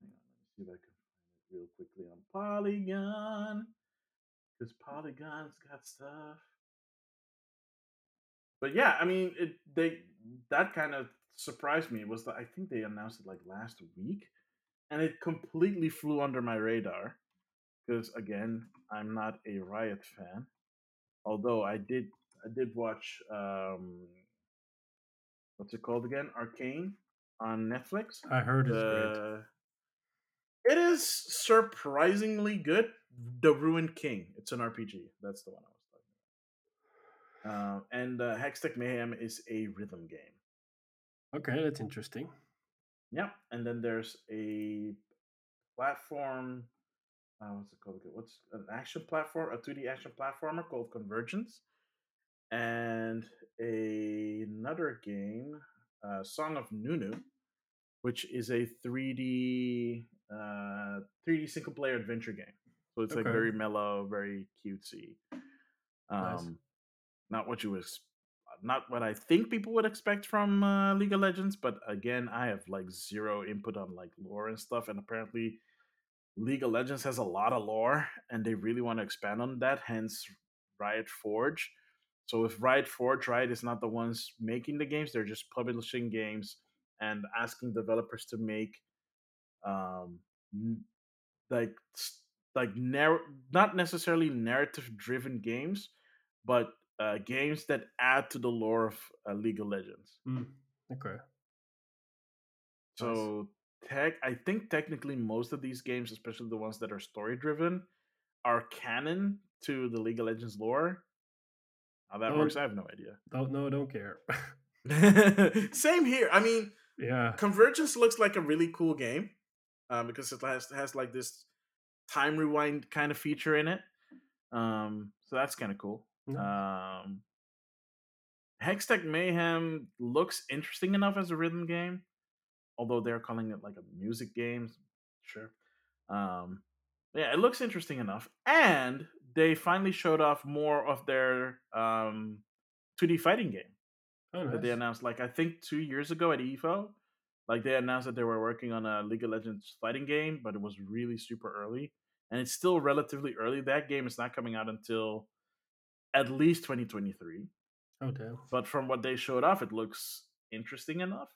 let me see if I can find it real quickly on Polygon, because Polygon's got stuff. But yeah, I mean, that kind of surprised me. Was that I think they announced it like last week, and it completely flew under my radar because again, I'm not a Riot fan. Although I did watch what's it called again? Arcane on Netflix. I heard it's great. It is surprisingly good. The Ruined King. It's an RPG. That's the one. And Hextech Mayhem is a rhythm game. Okay, that's interesting. Yeah, and then there's a platform. What's it called? What's an action platform? A 2D action platformer called Convergence, and another game, Song of Nunu, which is a 3D single player adventure game. So it's like very mellow, very cutesy. Nice. Not what I think people would expect from League of Legends, but again, I have like zero input on like lore and stuff, and apparently League of Legends has a lot of lore, and they really want to expand on that, hence Riot Forge. So if Riot Forge, Riot is not the ones making the games, they're just publishing games and asking developers to make not necessarily narrative-driven games, but games that add to the lore of League of Legends. Mm. Okay. So nice. I think technically most of these games, especially the ones that are story-driven, are canon to the League of Legends lore. How that works, I have no idea. Don't care. Same here. I mean, yeah. Convergence looks like a really cool game because it has like this time rewind kind of feature in it. So that's kind of cool. Mm. Hextech Mayhem looks interesting enough as a rhythm game, although they're calling it like a music game. Sure. Yeah, it looks interesting enough. And they finally showed off more of their 2D fighting game. Oh, nice. That they announced, like, I think 2 years ago at EVO, like, they announced that they were working on a League of Legends fighting game, but it was really super early. And it's still relatively early. That game is not coming out until at least 2023. Oh, damn. But from what they showed off, it looks interesting enough.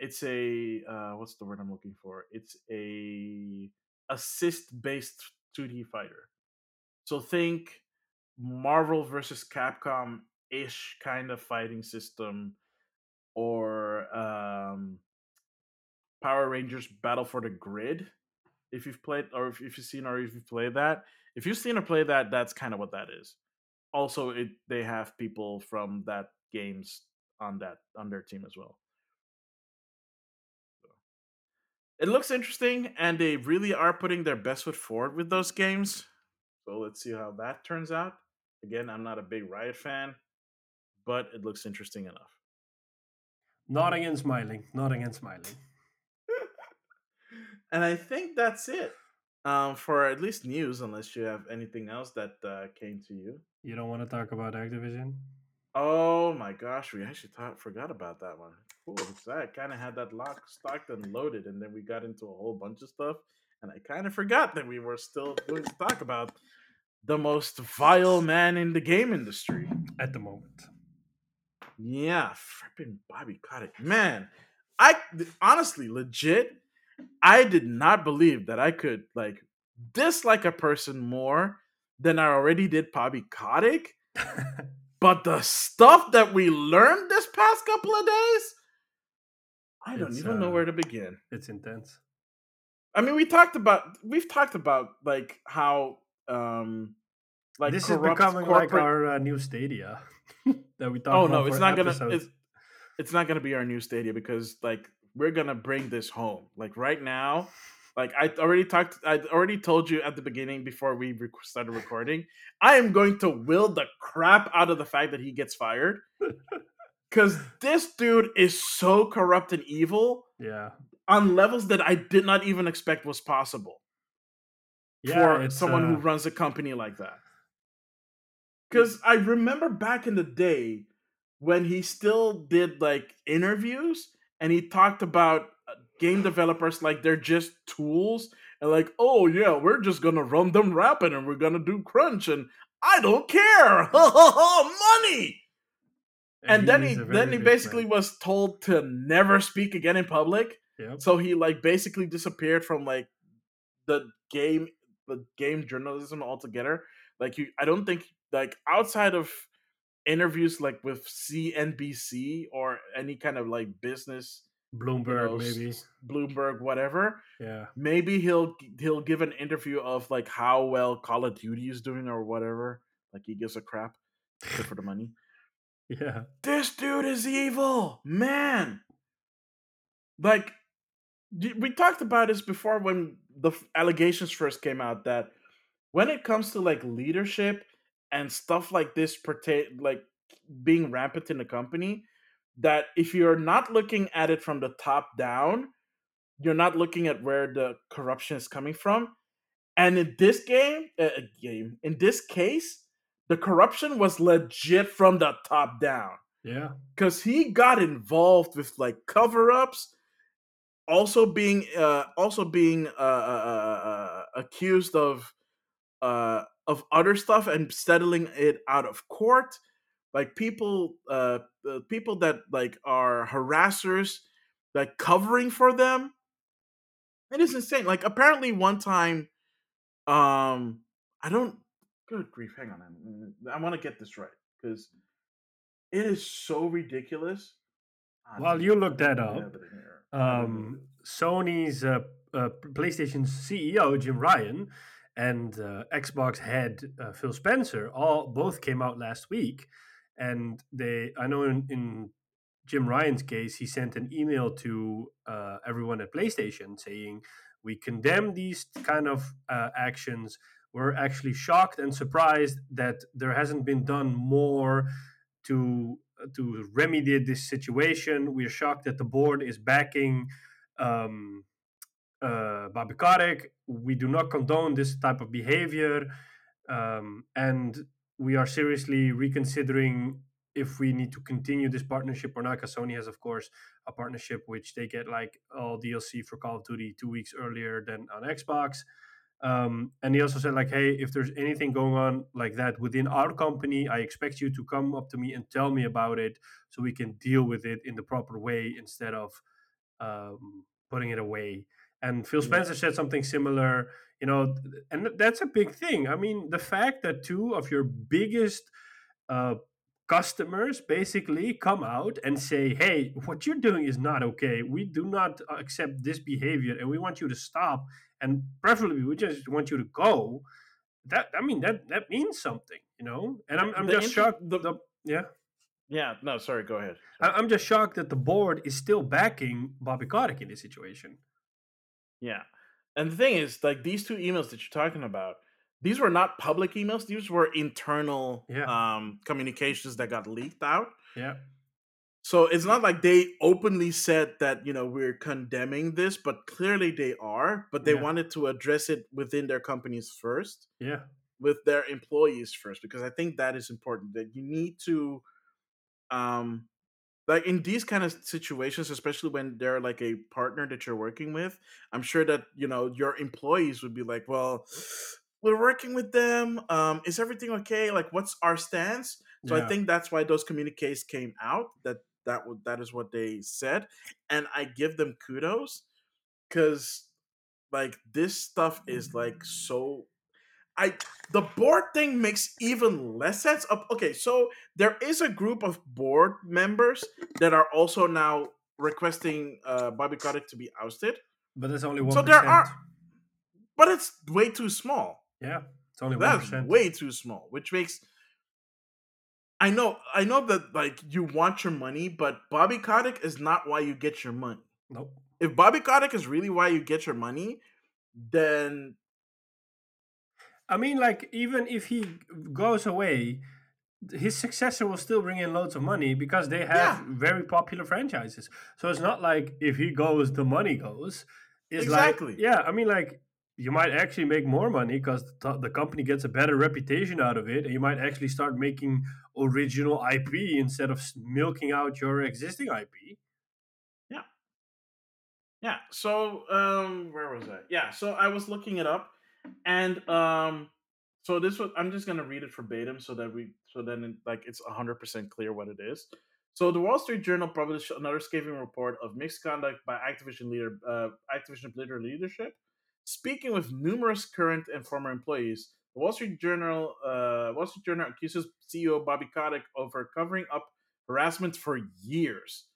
It's a... what's the word I'm looking for? It's a assist-based 2D fighter. So think Marvel versus Capcom-ish kind of fighting system, or Power Rangers Battle for the Grid. If you've played, or if you've seen or played that, that's kind of what that is. Also, they have people from that games on their team as well. So, it looks interesting, and they really are putting their best foot forward with those games. So let's see how that turns out. Again, I'm not a big Riot fan, but it looks interesting enough. Nodding and smiling. And I think that's it for at least news, unless you have anything else that came to you. You don't want to talk about Activision? Oh my gosh, we actually forgot about that one. Cool, I kind of had that stocked and loaded, and then we got into a whole bunch of stuff. And I kind of forgot that we were still going to talk about the most vile man in the game industry at the moment. Yeah, frippin' Bobby Kotick. Man, I honestly, legit, I did not believe that I could dislike a person more than I already did Bobby Kotick. But the stuff that we learned this past couple of days, I don't even know where to begin. It's intense. I mean, we've talked about like how this is becoming corporate... like our new Stadia that we talked. Oh about no, it's not episodes. Gonna it's not gonna be our new Stadia because we're gonna bring this home. Like right now, I already told you at the beginning before we started recording, I am going to will the crap out of the fact that he gets fired because this dude is so corrupt and evil. Yeah. On levels that I did not even expect was possible for someone who runs a company like that. Because I remember back in the day when he still did interviews and he talked about game developers like they're just tools and oh yeah, we're just going to run them rapid and we're going to do crunch and I don't care. Money. And then he basically was told to never speak again in public. Yep. So he basically disappeared from the game journalism altogether. I don't think outside of interviews with CNBC or any kind of business, Bloomberg, maybe Bloomberg, whatever. Yeah, maybe he'll give an interview of how well Call of Duty is doing or whatever. He gives a crap for the money. Yeah, this dude is evil, man. We talked about this before when the allegations first came out that when it comes to leadership and stuff like this pertain being rampant in a company, that if you're not looking at it from the top down, you're not looking at where the corruption is coming from. And in this case, the corruption was legit from the top down. Yeah, because he got involved with cover-ups. Also being accused of other stuff and settling it out of court, people that are harassers, covering for them. It is insane. Apparently one time, I don't good grief, hang on. I want to get this right because it is so ridiculous. While you look that up, Sony's PlayStation CEO, Jim Ryan, and Xbox head Phil Spencer both came out last week. And I know in Jim Ryan's case, he sent an email to everyone at PlayStation saying, "We condemn these kind of actions. We're actually shocked and surprised that there hasn't been done more to remedy this situation. We are shocked that the board is backing Bobby Kotick. We do not condone this type of behavior, and we are seriously reconsidering if we need to continue this partnership or not," because Sony has, of course, a partnership which they get like all DLC for Call of Duty 2 weeks earlier than on Xbox. And he also said, like, "Hey, if there's anything going on like that within our company, I expect you to come up to me and tell me about it so we can deal with it in the proper way instead of putting it away." And Phil Spencer said something similar, you know, and that's a big thing. I mean, the fact that two of your biggest customers basically come out and say, "Hey, what you're doing is not okay. We do not accept this behavior, and we want you to stop. And preferably, we just want you to go." That, I mean, that means something, you know. And I'm just shocked. No, sorry, go ahead. I'm just shocked that the board is still backing Bobby Kotick in this situation. Yeah, and the thing is, like, these two emails that you're talking about, these were not public emails. These were internal communications that got leaked out. Yeah. So it's not like they openly said that, you know, we're condemning this, but clearly they are. But they wanted to address it within their companies first. Yeah. With their employees first, because I think that is important. That you need to, like, in these kind of situations, especially when they're like a partner that you're working with, I'm sure that, you know, your employees would be like, "Well, we're working with them. Is everything okay? Like, what's our stance?" So I think that's why those communiques came out. That is what they said, and I give them kudos, because like this stuff is like so. The board thing makes even less sense. Okay, so there is a group of board members that are also now requesting Bobby Kotick to be ousted. But that's only 1%. So there are, but it's way too small. Yeah, it's only 1%. That's way too small, which makes. I know that, like, you want your money, but Bobby Kotick is not why you get your money. Nope. If Bobby Kotick is really why you get your money, then. I mean, like, even if he goes away, his successor will still bring in loads of money because they have very popular franchises. So it's not like if he goes, the money goes. It's exactly. Like, yeah, I mean, like, you might actually make more money because the company gets a better reputation out of it. And you might actually start making original IP instead of milking out your existing IP. Yeah. Yeah. So where was I? Yeah. So I was looking it up, and so this was. I'm just gonna read it verbatim so then it's 100% clear what it is. So the Wall Street Journal published another scathing report of mixed conduct by Activision Blizzard leadership. Speaking with numerous current and former employees, the Wall Street Journal accuses CEO Bobby Kotick over covering up harassment for years.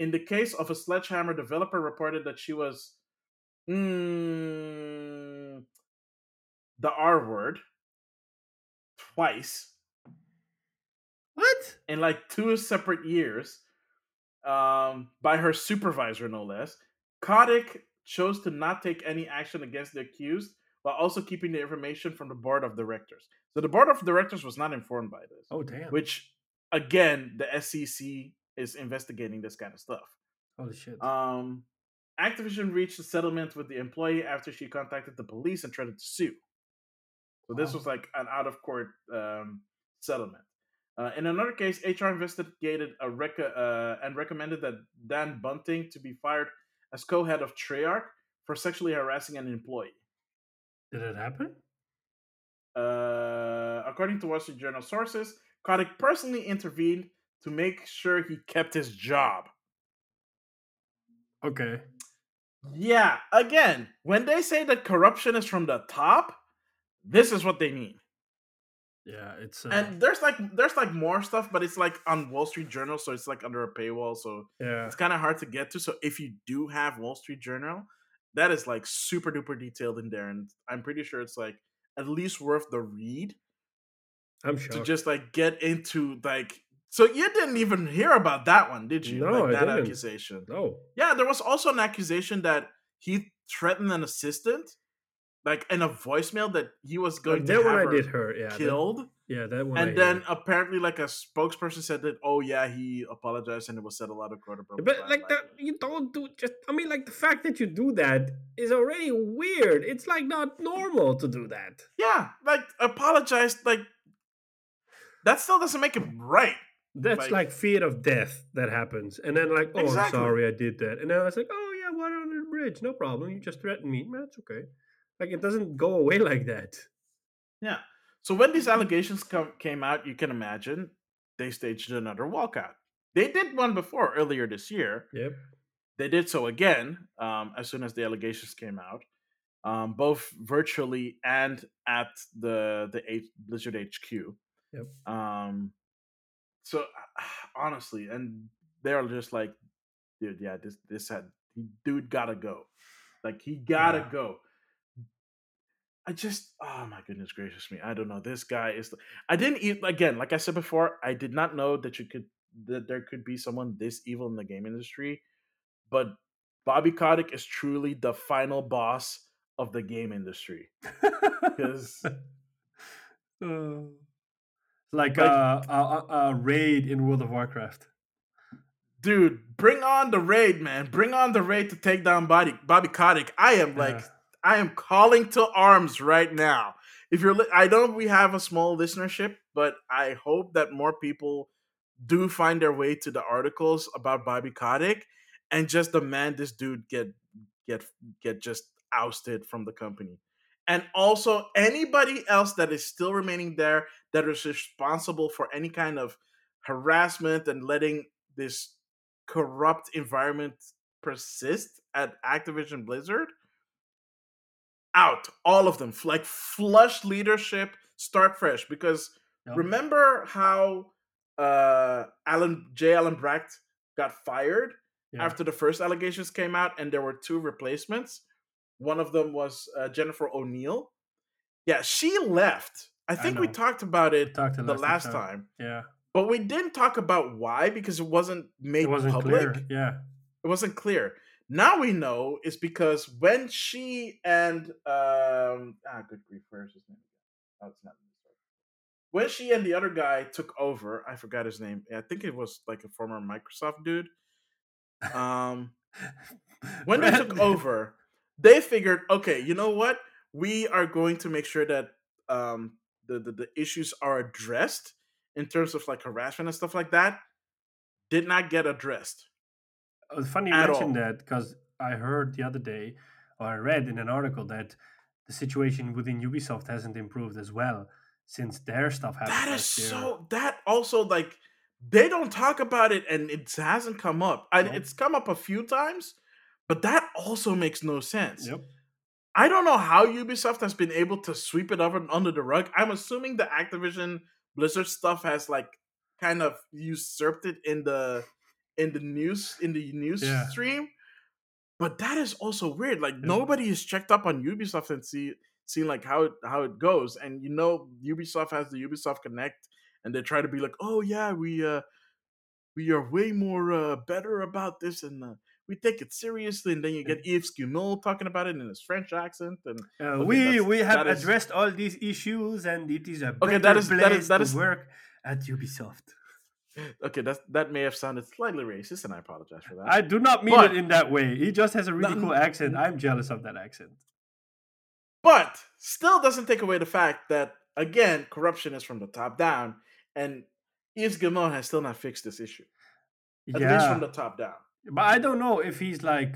In the case of a Sledgehammer, developer reported that she was the R word twice. What? In like 2 separate years, by her supervisor, no less. Kotick chose to not take any action against the accused, while also keeping the information from the board of directors. So the board of directors was not informed by this. Oh, damn. Which, again, the SEC is investigating this kind of stuff. Holy shit. Activision reached a settlement with the employee after she contacted the police and threatened to sue. So this was like an out-of-court settlement. In another case, HR investigated and recommended that Dan Bunting to be fired as co-head of Treyarch for sexually harassing an employee. Did it happen? According to Wall Street Journal sources, Kotick personally intervened to make sure he kept his job. Okay. Yeah, again, when they say that corruption is from the top, this is what they mean. Yeah, it's and there's more stuff, but it's like on Wall Street Journal, so it's like under a paywall, so yeah, it's kind of hard to get to. So if you do have Wall Street Journal, that is like super duper detailed in there, and I'm pretty sure it's like at least worth the read. I'm sure to just like get into like. So you didn't even hear about that one, did you? No, like, that I didn't. Accusation. No. Yeah, there was also an accusation that he threatened an assistant, like in a voicemail that he was going to have her killed. Yeah, that one. And then apparently, like a spokesperson said that, oh yeah, he apologized and it was settled out of court. But like that, you don't do just. I mean, like the fact that you do that is already weird. It's like not normal to do that. Yeah, like apologize, like that still doesn't make it right. That's like fear of death that happens. And then like, oh, exactly. I'm sorry I did that. And then I was like, oh yeah, water under the bridge. No problem. You just threatened me. That's okay. Like it doesn't go away like that. Yeah. So when these allegations came out, you can imagine they staged another walkout. They did one before earlier this year. Yep. They did so again as soon as the allegations came out, both virtually and at the Blizzard HQ. Yep. So honestly, and they're just like, dude, yeah, dude gotta go. Like he gotta go. I just, oh my goodness gracious me, I don't know. This guy is. I didn't again. Like I said before, I did not know that there could be someone this evil in the game industry. But Bobby Kotick is truly the final boss of the game industry because. Like a raid in World of Warcraft. Dude, bring on the raid, man. Bring on the raid to take down Bobby Kotick. I am calling to arms right now. If you're, I know we have a small listenership, but I hope that more people do find their way to the articles about Bobby Kotick and just demand this dude get just ousted from the company. And also anybody else that is still remaining there that is responsible for any kind of harassment and letting this corrupt environment persist at Activision Blizzard, out. All of them. Like, flush leadership, start fresh. Because remember how J. Allen Bracht got fired after the first allegations came out and there were two replacements? One of them was Jennifer O'Neill. Yeah, she left. I think we talked about it the last time. Yeah. But we didn't talk about why because it wasn't made public. Clear. Yeah. It wasn't clear. Now we know it's because when she and good grief, where's his name? Oh, it's not. When she and the other guy took over, I forgot his name. I think it was like a former Microsoft dude. When they took over, they figured, okay, you know what? We are going to make sure that the issues are addressed in terms of like harassment and stuff like that. Did not get addressed. It's funny you mentioned that because I heard the other day, or I read in an article that the situation within Ubisoft hasn't improved as well since their stuff happened. That is so. That also like they don't talk about it, and it hasn't come up. It's come up a few times. But that also makes no sense. Yep. I don't know how Ubisoft has been able to sweep it up under the rug. I'm assuming the Activision Blizzard stuff has like kind of usurped it in the news stream. But that is also weird. Like nobody has checked up on Ubisoft and seen like how it goes. And you know, Ubisoft has the Ubisoft Connect, and they try to be like, oh yeah, we are way more better about this and. We take it seriously, and then you get Yves Guillemot talking about it in his French accent. And we have addressed all these issues, and it is a better place to work at Ubisoft. Okay, that may have sounded slightly racist, and I apologize for that. I do not mean it in that way. He just has a really cool accent. I'm jealous of that accent. But still doesn't take away the fact that, again, corruption is from the top down, and Yves Guillemot has still not fixed this issue. At least from the top down. But I don't know if he's like.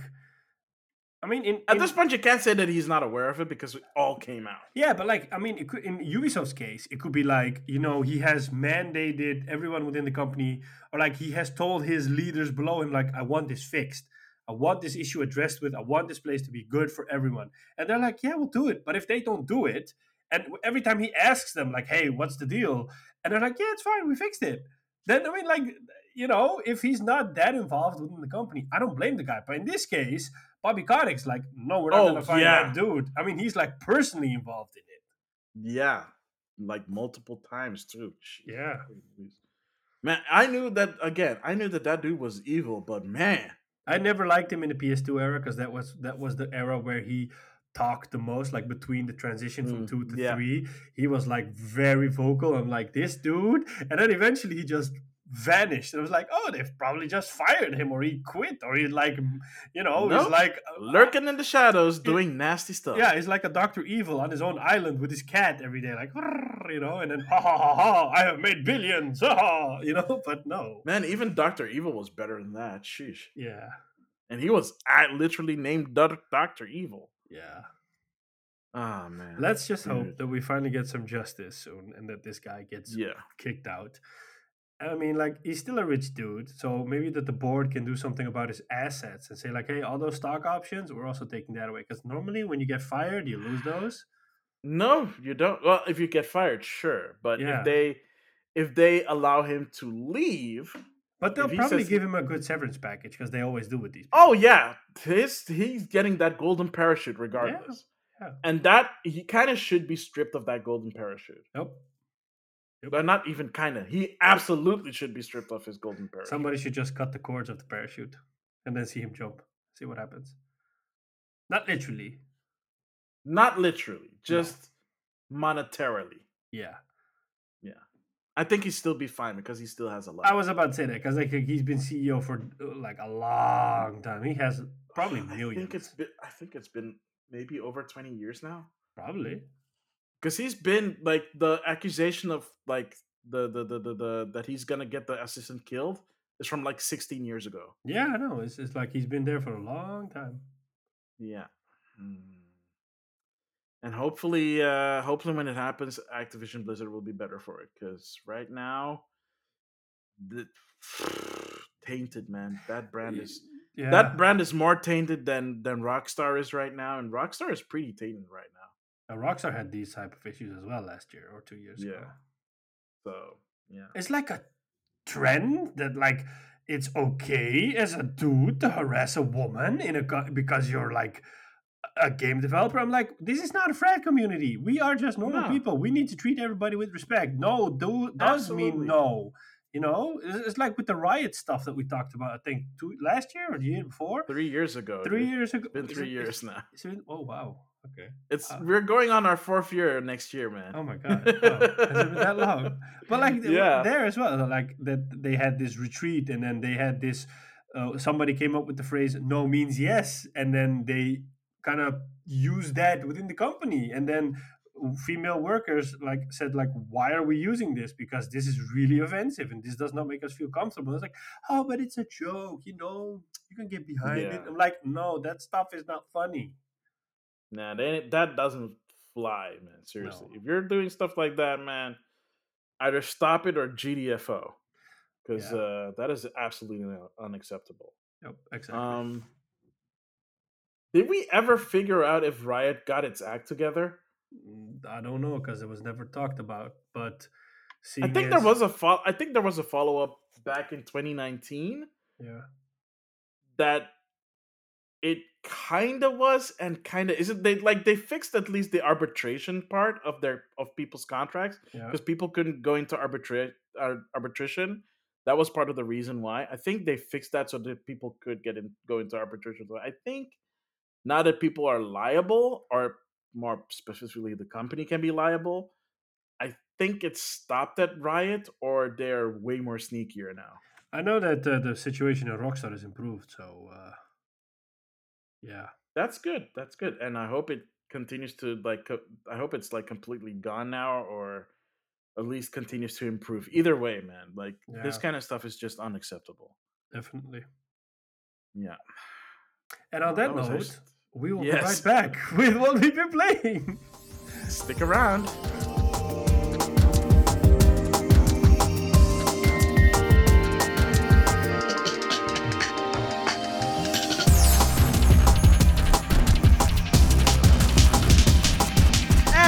I mean, at this point, you can't say that he's not aware of it because it all came out. Yeah, but like, I mean, it could, in Ubisoft's case, it could be like, you know, he has mandated everyone within the company, or like he has told his leaders below him, like, I want this fixed. I want this issue addressed with. I want this place to be good for everyone. And they're like, yeah, we'll do it. But if they don't do it, And every time he asks them, like, hey, what's the deal? And they're like, yeah, it's fine, we fixed it. Then, I mean, like, you know, if he's not that involved within the company, I don't blame the guy. But in this case, Bobby Kotick's like, no, we're not going to fire that dude. I mean, he's, like, personally involved in it. Yeah. Like, multiple times, too. Jeez. Yeah. Man, I knew that, again, that dude was evil, but, man. I never liked him in the PS2 era because that was the era where he talked the most, like between the transition from 2 to 3. He was like very vocal. I'm like, this dude. And then eventually he just vanished. And I was like, oh, they've probably just fired him or he quit or he like, you know, he's like... lurking in the shadows doing nasty stuff. Yeah, he's like a Dr. Evil on his own island with his cat every day. Like, you know, and then ha ha ha ha, I have made billions. Ha ha, you know, but no. Man, even Dr. Evil was better than that. Sheesh. Yeah. And he was literally named Dr. Evil. Yeah. Oh, man. Let's just hope that we finally get some justice soon and that this guy gets kicked out. I mean, like, he's still a rich dude, so maybe that the board can do something about his assets and say, like, hey, all those stock options, we're also taking that away. Because normally when you get fired, you lose those. No, you don't. Well, if you get fired, sure. But if they allow him to leave... But they'll probably give him a good severance package because they always do with these people. Oh, yeah. He's getting that golden parachute regardless. Yeah. And that he kind of should be stripped of that golden parachute. Nope. But not even kind of. He absolutely should be stripped of his golden parachute. Somebody should just cut the cords of the parachute and then see him jump. See what happens. Not literally. Just monetarily. Yeah. I think he'd still be fine because he still has a lot. I was about to say that because like he's been CEO for like a long time. He has probably millions. I think it's been maybe over 20 years now. Probably. Because he's been like the accusation of like the that he's gonna get the assistant killed is from like 16 years ago. Yeah, I know. It's like he's been there for a long time. Yeah. And hopefully when it happens, Activision Blizzard will be better for it. Because right now, tainted, man. That brand is more tainted than Rockstar is right now. And Rockstar is pretty tainted right now. Now Rockstar had these type of issues as well last year or 2 years ago. So, yeah. It's like a trend that like it's okay as a dude to harass a woman because you're like... a game developer. I'm like, this is not a frat community. We are just normal people. We need to treat everybody with respect. No, does mean no. You know, it's like with the Riot stuff that we talked about, I think, last year or the year before? 3 years ago. It's been 3 years now. Oh, wow. Okay. We're going on our fourth year next year, man. Oh, my God. Wow. Has it been that long? But, like, there as well, like, that they had this retreat and then they had this, somebody came up with the phrase, no means yes, and then they kind of use that within the company, and then female workers like said, like, why are we using this? Because this is really offensive and this does not make us feel comfortable. It's like, oh, but it's a joke, you know, you can get behind it. I'm like, no, that stuff is not funny. Nah, that doesn't fly, man. Seriously, no. If you're doing stuff like that, man, either stop it or GDFO, because that is absolutely unacceptable. Yep, exactly. Did we ever figure out if Riot got its act together? I don't know, because it was never talked about. But I think there was a follow-up back in 2019. Yeah, that it kind of was and kind of isn't. They fixed at least the arbitration part of people's contracts, because people couldn't go into arbitration. That was part of the reason why. I think they fixed that so that people could go into arbitration. So I think. Now that people are liable, or more specifically, the company can be liable, I think it's stopped at Riot, or they're way more sneakier now. I know that the situation at Rockstar has improved, so yeah, that's good. That's good, and I hope it continues to like. I hope it's like completely gone now, or at least continues to improve. Either way, man, like this kind of stuff is just unacceptable. Definitely. Yeah. And on that note, we will be right back with what we've been playing. Stick around.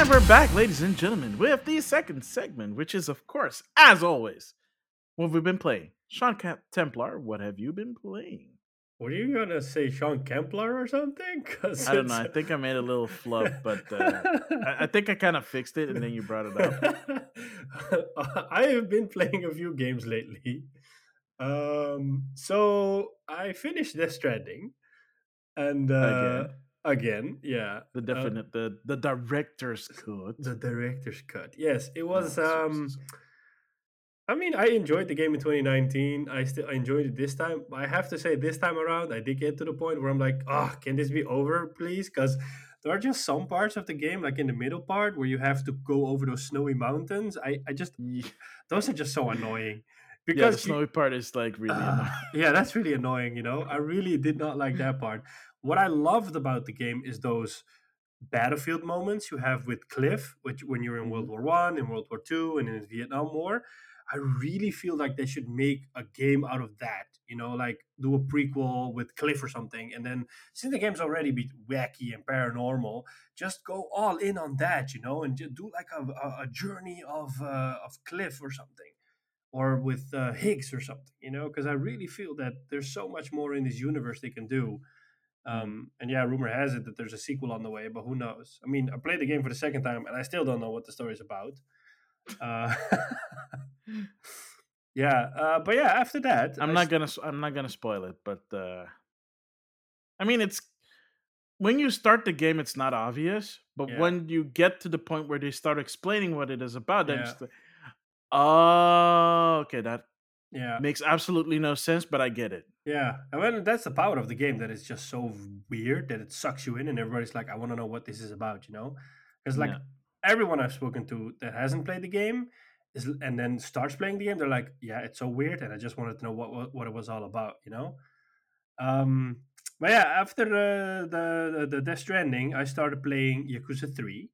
And we're back, ladies and gentlemen, with the second segment, which is, of course, as always, what have we been playing? Sean Templar, what have you been playing? Were you going to say Sean Templar or something? I don't know. I think I made a little flub, but I think I kind of fixed it, and then you brought it up. I have been playing a few games lately. So I finished Death Stranding. And again, yeah. The director's cut. The director's cut. Yes, it was... I mean, I enjoyed the game in 2019. I enjoyed it this time. But I have to say, this time around, I did get to the point where I'm like, oh, can this be over, please? Because there are just some parts of the game, like in the middle part, where you have to go over those snowy mountains. Those are just so annoying. Because the snowy part is like really annoying. Yeah, that's really annoying, you know? I really did not like that part. What I loved about the game is those Battlefield moments you have with Cliff, which when you're in World War One, in World War Two, and in the Vietnam War. I really feel like they should make a game out of that, you know, like do a prequel with Cliff or something. And then since the game's already be wacky and paranormal, just go all in on that, you know, and just do like a journey of Cliff or something, or with Higgs or something, you know, because I really feel that there's so much more in this universe they can do. And yeah, rumor has it that there's a sequel on the way, but who knows? I mean, I played the game for the second time and I still don't know what the story's about. But yeah, after that, I'm not gonna spoil it, but I mean, it's when you start the game, it's not obvious, but when you get to the point where they start explaining what it is about, then it's like, oh, okay, that makes absolutely no sense, but I get it. Yeah, I mean, that's the power of the game, that it's just so weird that it sucks you in, and everybody's like, I want to know what this is about, you know, because like everyone I've spoken to that hasn't played the game and then starts playing the game, they're like, yeah, it's so weird, and I just wanted to know what it was all about, you know? But yeah, after the Death Stranding, I started playing Yakuza 3.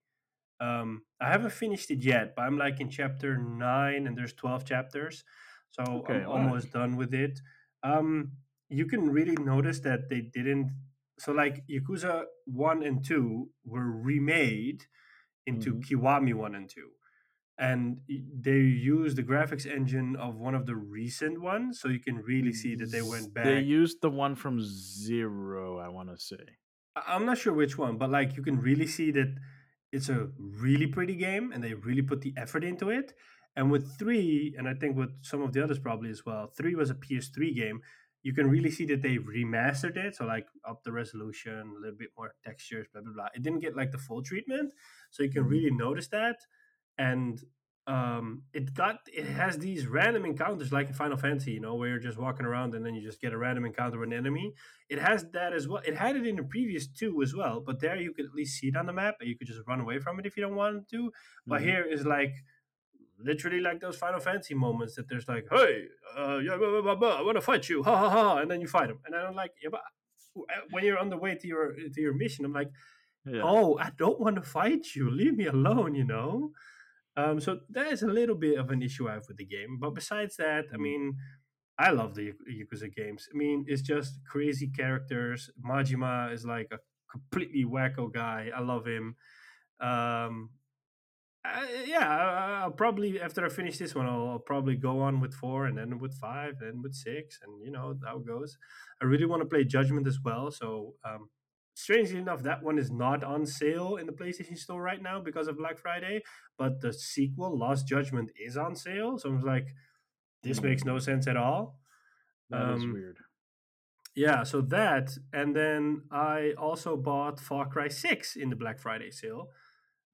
I haven't finished it yet, but I'm like in chapter 9, and there's 12 chapters, so I'm almost done with it. You can really notice that they didn't... So like Yakuza 1 and 2 were remade into Kiwami 1 and 2. And they use the graphics engine of one of the recent ones, so you can really see that they went back. They used the one from 0, I want to say. I'm not sure which one, but like you can really see that it's a really pretty game, and they really put the effort into it. And with 3, and I think with some of the others probably as well, 3 was a PS3 game. You can really see that they remastered it, so like up the resolution, a little bit more textures, blah, blah, blah. It didn't get like the full treatment, so you can really notice that. And it has these random encounters, like in Final Fantasy, you know, where you're just walking around and then you just get a random encounter with an enemy. It has that as well. It had it in the previous 2 as well, but there you could at least see it on the map, and you could just run away from it if you don't want to. But here is like... literally like those Final Fantasy moments that there's like, hey, I want to fight you, ha ha ha, and then you fight him. And I'm like, yeah, but when you're on the way to your mission, I'm like, oh, I don't want to fight you, leave me alone, you know. So that is a little bit of an issue I have with the game. But besides that, I mean, I love the Yakuza games. I mean, it's just crazy characters. Majima is like a completely wacko guy. I love him. I'll probably, after I finish this one, I'll probably go on with 4, and then with 5, and with 6, and you know how it goes. I really want to play Judgment as well, so strangely enough, that one is not on sale in the PlayStation Store right now because of Black Friday, but the sequel, Lost Judgment, is on sale, so I was like, this makes no sense at all. That is weird. Yeah, so that, and then I also bought Far Cry 6 in the Black Friday sale.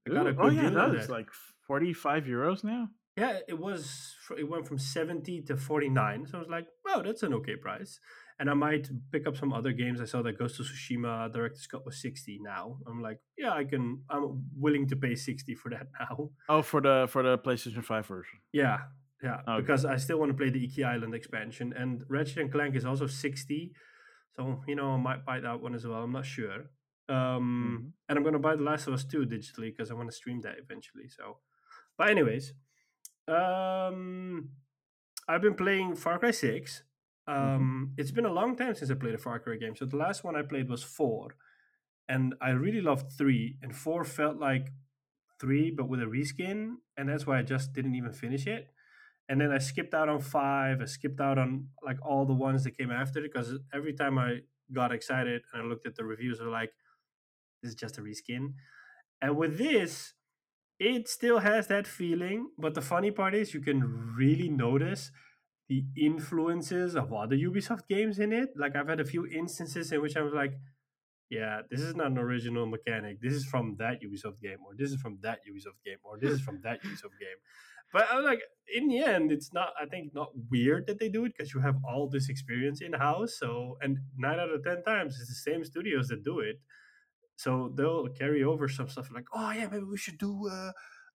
It's like €45 now. Yeah, it was. It went from 70 to 49. So I was like, "Wow, that's an okay price." And I might pick up some other games. I saw that Ghost of Tsushima Director's Cut was 60 now. I'm like, "Yeah, I can. I'm willing to pay 60 for that now." Oh, for the PlayStation 5 version. Yeah, okay. Because I still want to play the Iki Island expansion, and Ratchet and Clank is also 60. So you know, I might buy that one as well. I'm not sure. And I'm gonna buy The Last of Us 2 digitally because I want to stream that eventually. So, but anyways, I've been playing Far Cry 6. It's been a long time since I played a Far Cry game. So the last one I played was 4, and I really loved 3, and 4 felt like 3, but with a reskin, and that's why I just didn't even finish it. And then I skipped out on 5. I skipped out on like all the ones that came after it, because every time I got excited and I looked at the reviews, I was like, this is just a reskin. And with this, it still has that feeling. But the funny part is you can really notice the influences of other Ubisoft games in it. Like, I've had a few instances in which I was like, yeah, this is not an original mechanic. This is from that Ubisoft game, or this is from that Ubisoft game, or this is from that Ubisoft game. But I'm like, in the end, it's not, I think, not weird that they do it, because you have all this experience in-house. So, and 9 out of 10 times, it's the same studios that do it. So they'll carry over some stuff like, oh, yeah, maybe we should do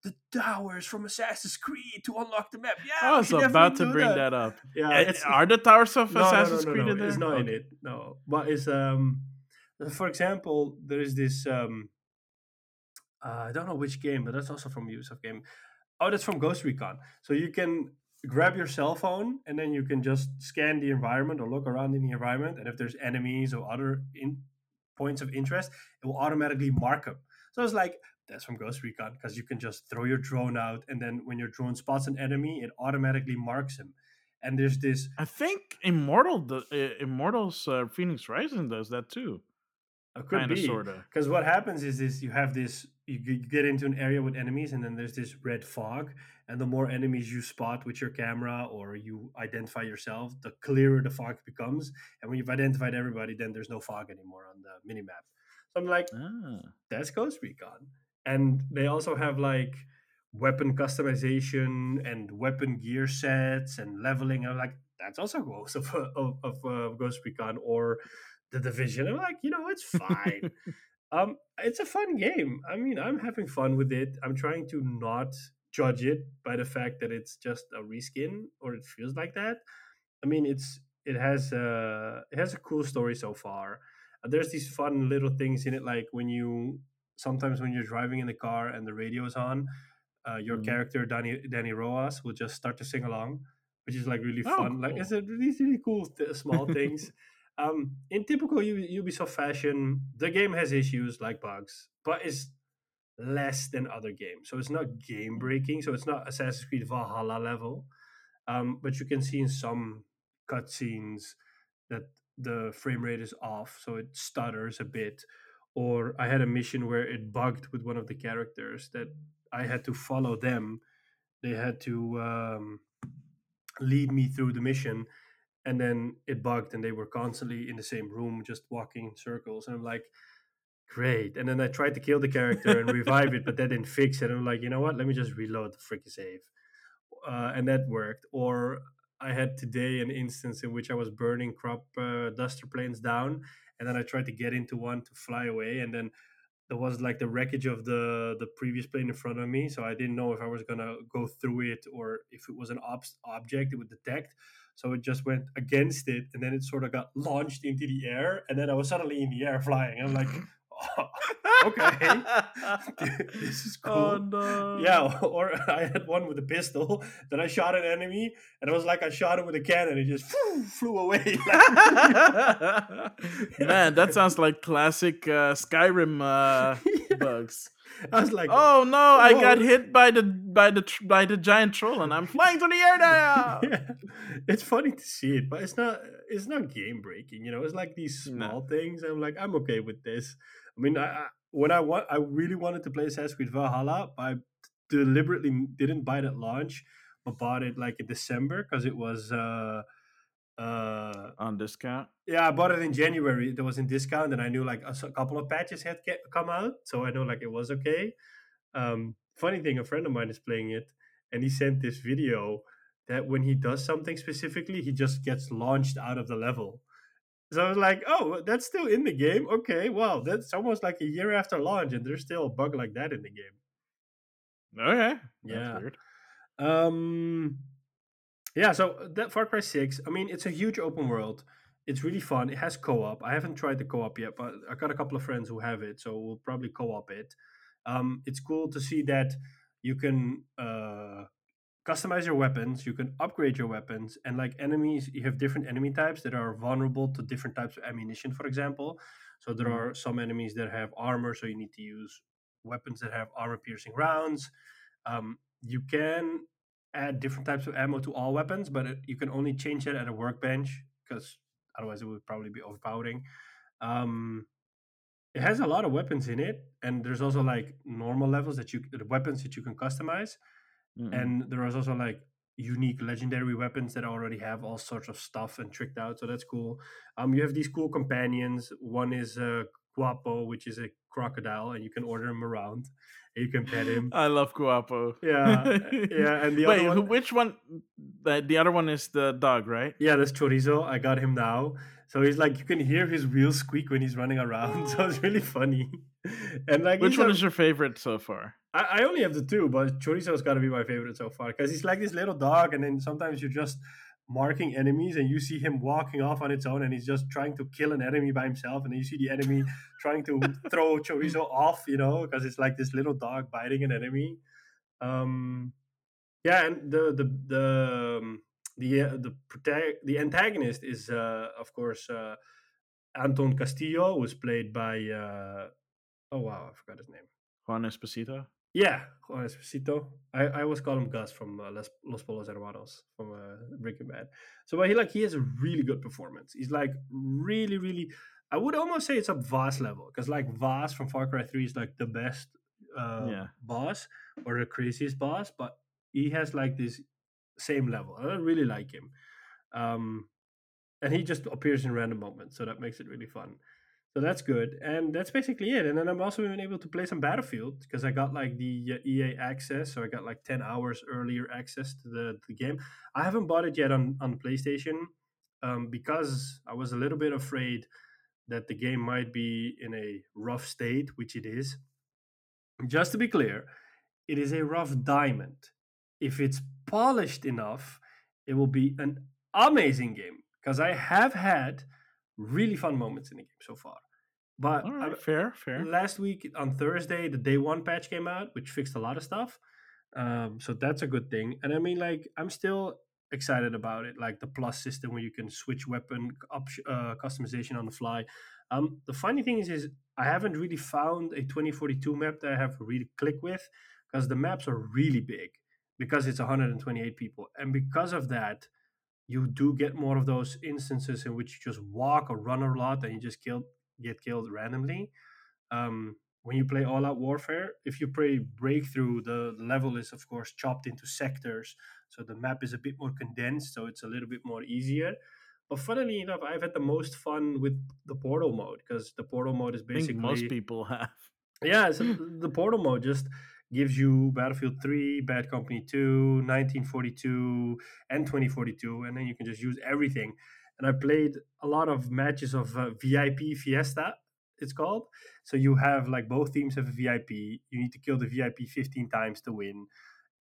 the towers from Assassin's Creed to unlock the map. Yeah, I was about to bring that up. Yeah, are the towers of Assassin's Creed in there? It's not in it, no. But it's, for example, there is this, I don't know which game, but that's also from Ubisoft game. Oh, that's from Ghost Recon. So you can grab your cell phone and then you can just scan the environment or look around in the environment. And if there's enemies or other points of interest, it will automatically mark them. So it's like, that's from Ghost Recon, because you can just throw your drone out, and then when your drone spots an enemy, it automatically marks him. And there's this, I think Immortals Phoenix Rising does that too. It could be, because what happens is this: you have this, you get into an area with enemies, and then there's this red fog. And the more enemies you spot with your camera or you identify yourself, the clearer the fog becomes. And when you've identified everybody, then there's no fog anymore on the minimap. So I'm like, that's Ghost Recon. And they also have like weapon customization and weapon gear sets and leveling. I'm like, that's also Ghost of Ghost Recon or The Division. I'm like, it's fine. It's a fun game. I mean, I'm having fun with it. I'm trying to not judge it by the fact that it's just a reskin, or it feels like that. I mean, it has a cool story so far. There's these fun little things in it, like when you're driving in the car and the radio is on, your character Danny Rojas will just start to sing along, which is like really fun. Cool. Like, it's a really, really cool small things. In typical Ubisoft fashion, the game has issues like bugs, but it's less than other games. So it's not game breaking. So it's not Assassin's Creed Valhalla level. But you can see in some cutscenes that the frame rate is off. So it stutters a bit. Or I had a mission where it bugged with one of the characters that I had to follow them. They had to lead me through the mission. And then it bugged, and they were constantly in the same room, just walking in circles. And I'm like, great. And then I tried to kill the character and revive it, but that didn't fix it. And I'm like, you know what? Let me just reload the freaking save. And that worked. Or I had today an instance in which I was burning crop duster planes down. And then I tried to get into one to fly away. And then there was like the wreckage of the previous plane in front of me. So I didn't know if I was going to go through it, or if it was an object it would detect. So it just went against it, and then it sort of got launched into the air, and then I was suddenly in the air flying. I'm like, okay, this is cool. Oh, no. Yeah, or I had one with a pistol that I shot an enemy, and it was like I shot him with a cannon. It just flew away. Man, that sounds like classic Skyrim bugs. I was like, "Oh no! Whoa. I got hit by the giant troll, and I'm flying through the air now." Yeah. It's funny to see it, but it's not game breaking. It's like these small things. I'm like, I'm okay with this. I mean, I really wanted to play Assassin's Creed Valhalla, but I deliberately didn't buy it at launch, but bought it like in December because it was on discount. Yeah, I bought it in January. It was in discount, and I knew like a couple of patches had come out, so I know like it was okay. Funny thing, a friend of mine is playing it, and he sent this video that when he does something specifically, he just gets launched out of the level. So I was like, oh, that's still in the game? Okay, wow, that's almost like a year after launch, and there's still a bug like that in the game. Okay, that's weird. Yeah, so that Far Cry 6, I mean, it's a huge open world. It's really fun. It has co-op. I haven't tried the co-op yet, but I got a couple of friends who have it, so we'll probably co-op it. It's cool to see that you can customize your weapons, you can upgrade your weapons, and like enemies, you have different enemy types that are vulnerable to different types of ammunition, for example. So there are some enemies that have armor, so you need to use weapons that have armor-piercing rounds. You can add different types of ammo to all weapons, but you can only change that at a workbench because otherwise it would probably be overpowering. It has a lot of weapons in it, and there's also like normal levels that the weapons that you can customize, and there is also like unique legendary weapons that already have all sorts of stuff and tricked out, so that's cool. You have these cool companions. One is Guapo, which is a crocodile, and you can order him around. You can pet him. I love Guapo. Yeah, yeah. And the wait, other one... which one? The other one is the dog, right? Yeah, that's Chorizo. I got him now. So he's like, you can hear his wheels squeak when he's running around. So it's really funny. And like, which one is your favorite so far? I only have the two, but Chorizo's got to be my favorite so far because he's like this little dog, and then sometimes you're just marking enemies and you see him walking off on its own and he's just trying to kill an enemy by himself, and then you see the enemy trying to throw Chorizo off, you know, because it's like this little dog biting an enemy. Yeah, and the antagonist is of course Anton Castillo, was played by I forgot his name. Juan Esposito. Yeah, Juan Esposito. I always call him Gus from Los Polos Hermanos from Breaking Bad. So, but he has a really good performance. He's like really, really. I would almost say it's a Voss level, because like Voss from Far Cry 3 is like the best boss or the craziest boss, but he has like this same level. I really like him, and he just appears in random moments, so that makes it really fun. So that's good, and that's basically it. And then I'm also been able to play some Battlefield because I got like the EA access, so I got like 10 hours earlier access to the game. I haven't bought it yet on PlayStation because I was a little bit afraid that the game might be in a rough state, which it is. Just to be clear, it is a rough diamond. If it's polished enough, it will be an amazing game because I have had really fun moments in the game so far. But all right, fair. Last week on Thursday, the day one patch came out, which fixed a lot of stuff. So that's a good thing. And I mean, like, I'm still excited about it. Like the plus system where you can switch weapon customization on the fly. The funny thing is I haven't really found a 2042 map that I have really clicked with, because the maps are really big because it's 128 people. And because of that, you do get more of those instances in which you just walk or run a lot and you just get killed randomly. When you play All Out Warfare, if you play Breakthrough, the level is, of course, chopped into sectors. So the map is a bit more condensed, so it's a little bit more easier. But funnily enough, I've had the most fun with the Portal mode, because the Portal mode is basically... I think most people have. Yeah, so the Portal mode just... gives you Battlefield 3, Bad Company 2, 1942, and 2042, and then you can just use everything. And I played a lot of matches of VIP Fiesta, it's called. So you have, like, both teams have a VIP. You need to kill the VIP 15 times to win.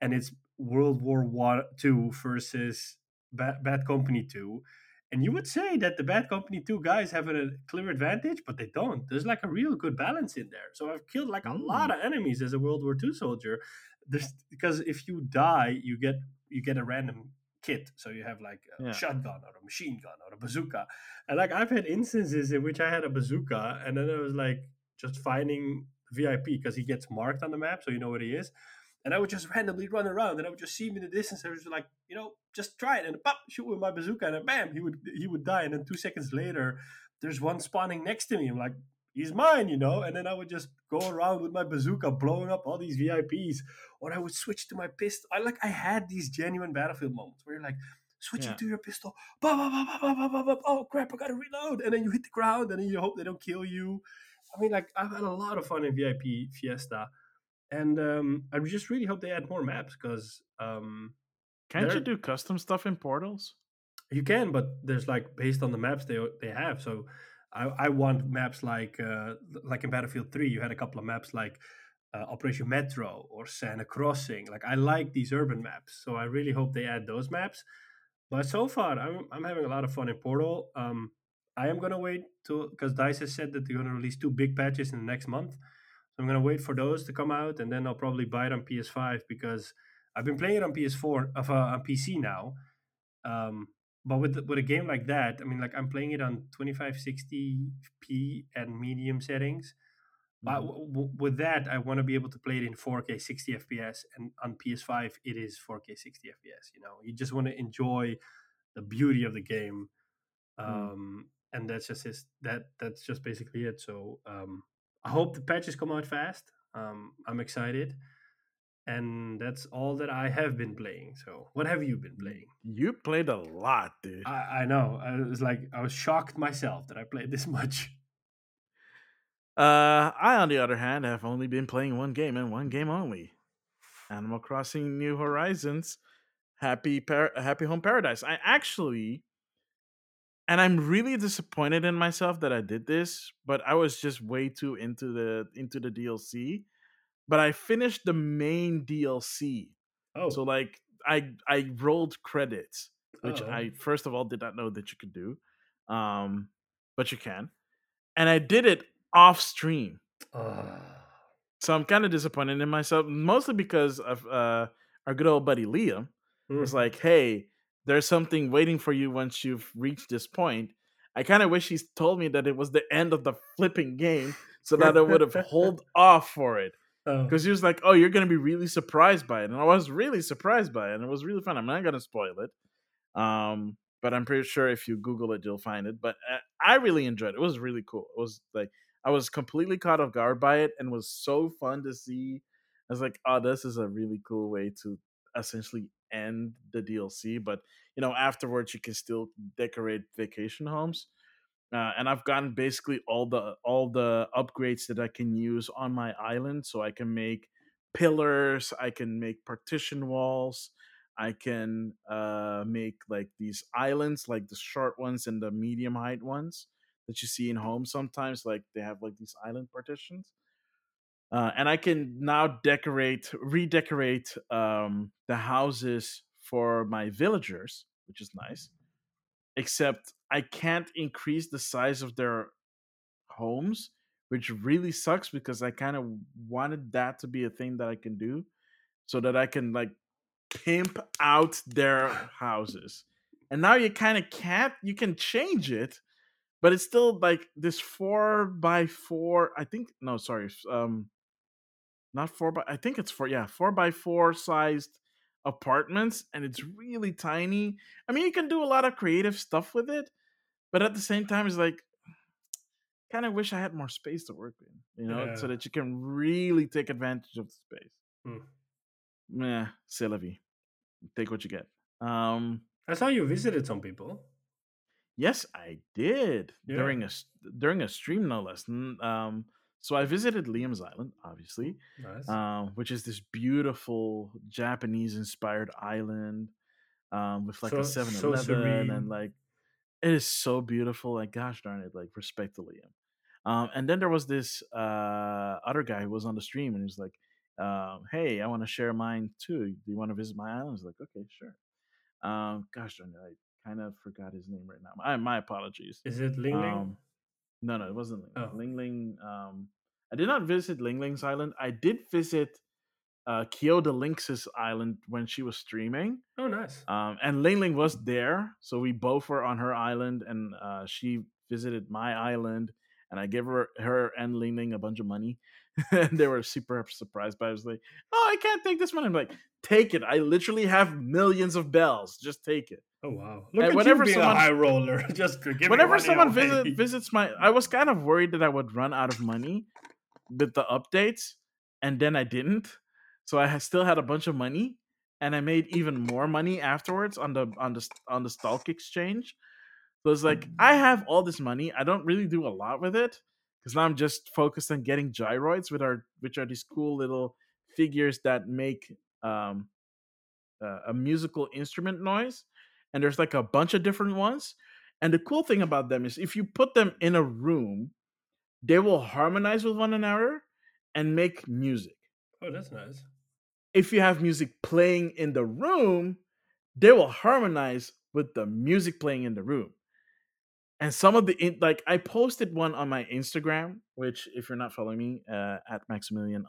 And it's World War II versus Bad Company 2. And you would say that the Bad Company 2 guys have a clear advantage, but they don't. There's like a real good balance in there. So I've killed like a lot of enemies as a World War II soldier. Because if you die, you get a random kit. So you have like a shotgun or a machine gun or a bazooka. And like I've had instances in which I had a bazooka, and then I was like just finding VIP because he gets marked on the map, so you know what he is. And I would just randomly run around, and I would just see him in the distance. I was like, you know, just try it, and pop, shoot with my bazooka, and then bam, he would die. And then 2 seconds later, there's one spawning next to me. I'm like, he's mine, you know. And then I would just go around with my bazooka, blowing up all these VIPs. Or I would switch to my pistol. I had these genuine Battlefield moments where you're like, switching to your pistol. Bah, bah, bah, bah, bah, bah, bah, bah. Oh crap, I gotta reload. And then you hit the ground, and then you hope they don't kill you. I mean, like I've had a lot of fun in VIP Fiesta. And I just really hope they add more maps, because... Can't you do custom stuff in Portals? You can, but there's like based on the maps they have. So I want maps like in Battlefield 3, you had a couple of maps like Operation Metro or Santa Crossing. Like I like these urban maps, so I really hope they add those maps. But so far, I'm having a lot of fun in Portal. I am going to wait till, because DICE has said that they're going to release 2 big patches in the next month. I'm going to wait for those to come out, and then I'll probably buy it on PS5, because I've been playing it on PS4 on PC now. But with a game like that, I mean, like I'm playing it on 2560p and medium settings. But with that, I want to be able to play it in 4K 60 FPS, and on PS5 it is 4K 60 FPS. You know, you just want to enjoy the beauty of the game, and that's just that's just basically it. So I hope the patches come out fast. I'm excited, and that's all that I have been playing. So, what have you been playing? You played a lot, dude. I know. I was shocked myself that I played this much. I, on the other hand, have only been playing one game and one game only. Animal Crossing New Horizons, Happy Home Paradise. I'm really disappointed in myself that I did this, but I was just way too into the DLC. But I finished the main DLC. Oh. So like I rolled credits, which I first of all did not know that you could do. But you can. And I did it off stream. So I'm kind of disappointed in myself, mostly because of our good old buddy Liam was like, hey, there's something waiting for you once you've reached this point. I kind of wish he's told me that it was the end of the flipping game so that I would have hold off for it, because he was like, oh, you're gonna be really surprised by it. And I was really surprised by it, and it was really fun. I'm not gonna spoil it, but I'm pretty sure if you Google it, you'll find it. But I really enjoyed it. It was really cool. It was like, I was completely caught off guard by it, and was so fun to see. I was like, oh, this is a really cool way to essentially end the DLC. But, you know, afterwards, you can still decorate vacation homes. And I've gotten basically all the upgrades that I can use on my island. So I can make pillars. I can make partition walls. I can make like these islands, like the short ones and the medium height ones that you see in homes sometimes, like they have like these island partitions, and I can now redecorate the houses for my villagers, which is nice. Except I can't increase the size of their homes, which really sucks, because I kind of wanted that to be a thing that I can do, so that I can like pimp out their houses. And now you kind of can't. You can change it, but it's still like this 4x4, I think. No, sorry. Not 4x, I think it's 4x4 sized apartments. And it's really tiny. I mean, you can do a lot of creative stuff with it, but at the same time, it's like, kind of wish I had more space to work in, you know, so that you can really take advantage of the space. Nah, c'est la vie. Take what you get. I saw you visited some people. Yes, I did, during a stream, no less. So I visited Liam's Island, obviously, nice. Which is this beautiful Japanese-inspired island with like a 7-Eleven, and like it is so beautiful. Like, gosh darn it, like respect to Liam. And then there was this other guy who was on the stream, and he was like, "Hey, I want to share mine too. Do you want to visit my island?" I was like, "Okay, sure." Gosh darn it. Kind of forgot his name right now. My apologies. Is it Ling Ling? No, it wasn't Ling Ling. Oh. Ling Ling. I did not visit Ling Ling's island. I did visit Kyoto Lynx's island when she was streaming. Oh, nice. And Ling Ling was there, so we both were on her island, and she visited my island, and I gave her and Ling Ling a bunch of money, and they were super surprised by it. I was like, "Oh, I can't take this money." I'm like, "Take it! I literally have millions of bells. Just take it." Oh wow! Look at whenever you being a high roller. Just give whenever someone visits my, I was kind of worried that I would run out of money with the updates, and then I didn't. So I still had a bunch of money, and I made even more money afterwards on the stock exchange. So it's like I have all this money. I don't really do a lot with it, because now I'm just focused on getting gyroids, which are these cool little figures that make a musical instrument noise. And there's like a bunch of different ones. And the cool thing about them is if you put them in a room, they will harmonize with one another and make music. Oh, that's nice. If you have music playing in the room, they will harmonize with the music playing in the room. And some of the, like, I posted one on my Instagram, which if you're not following me, at @Maximilian_X.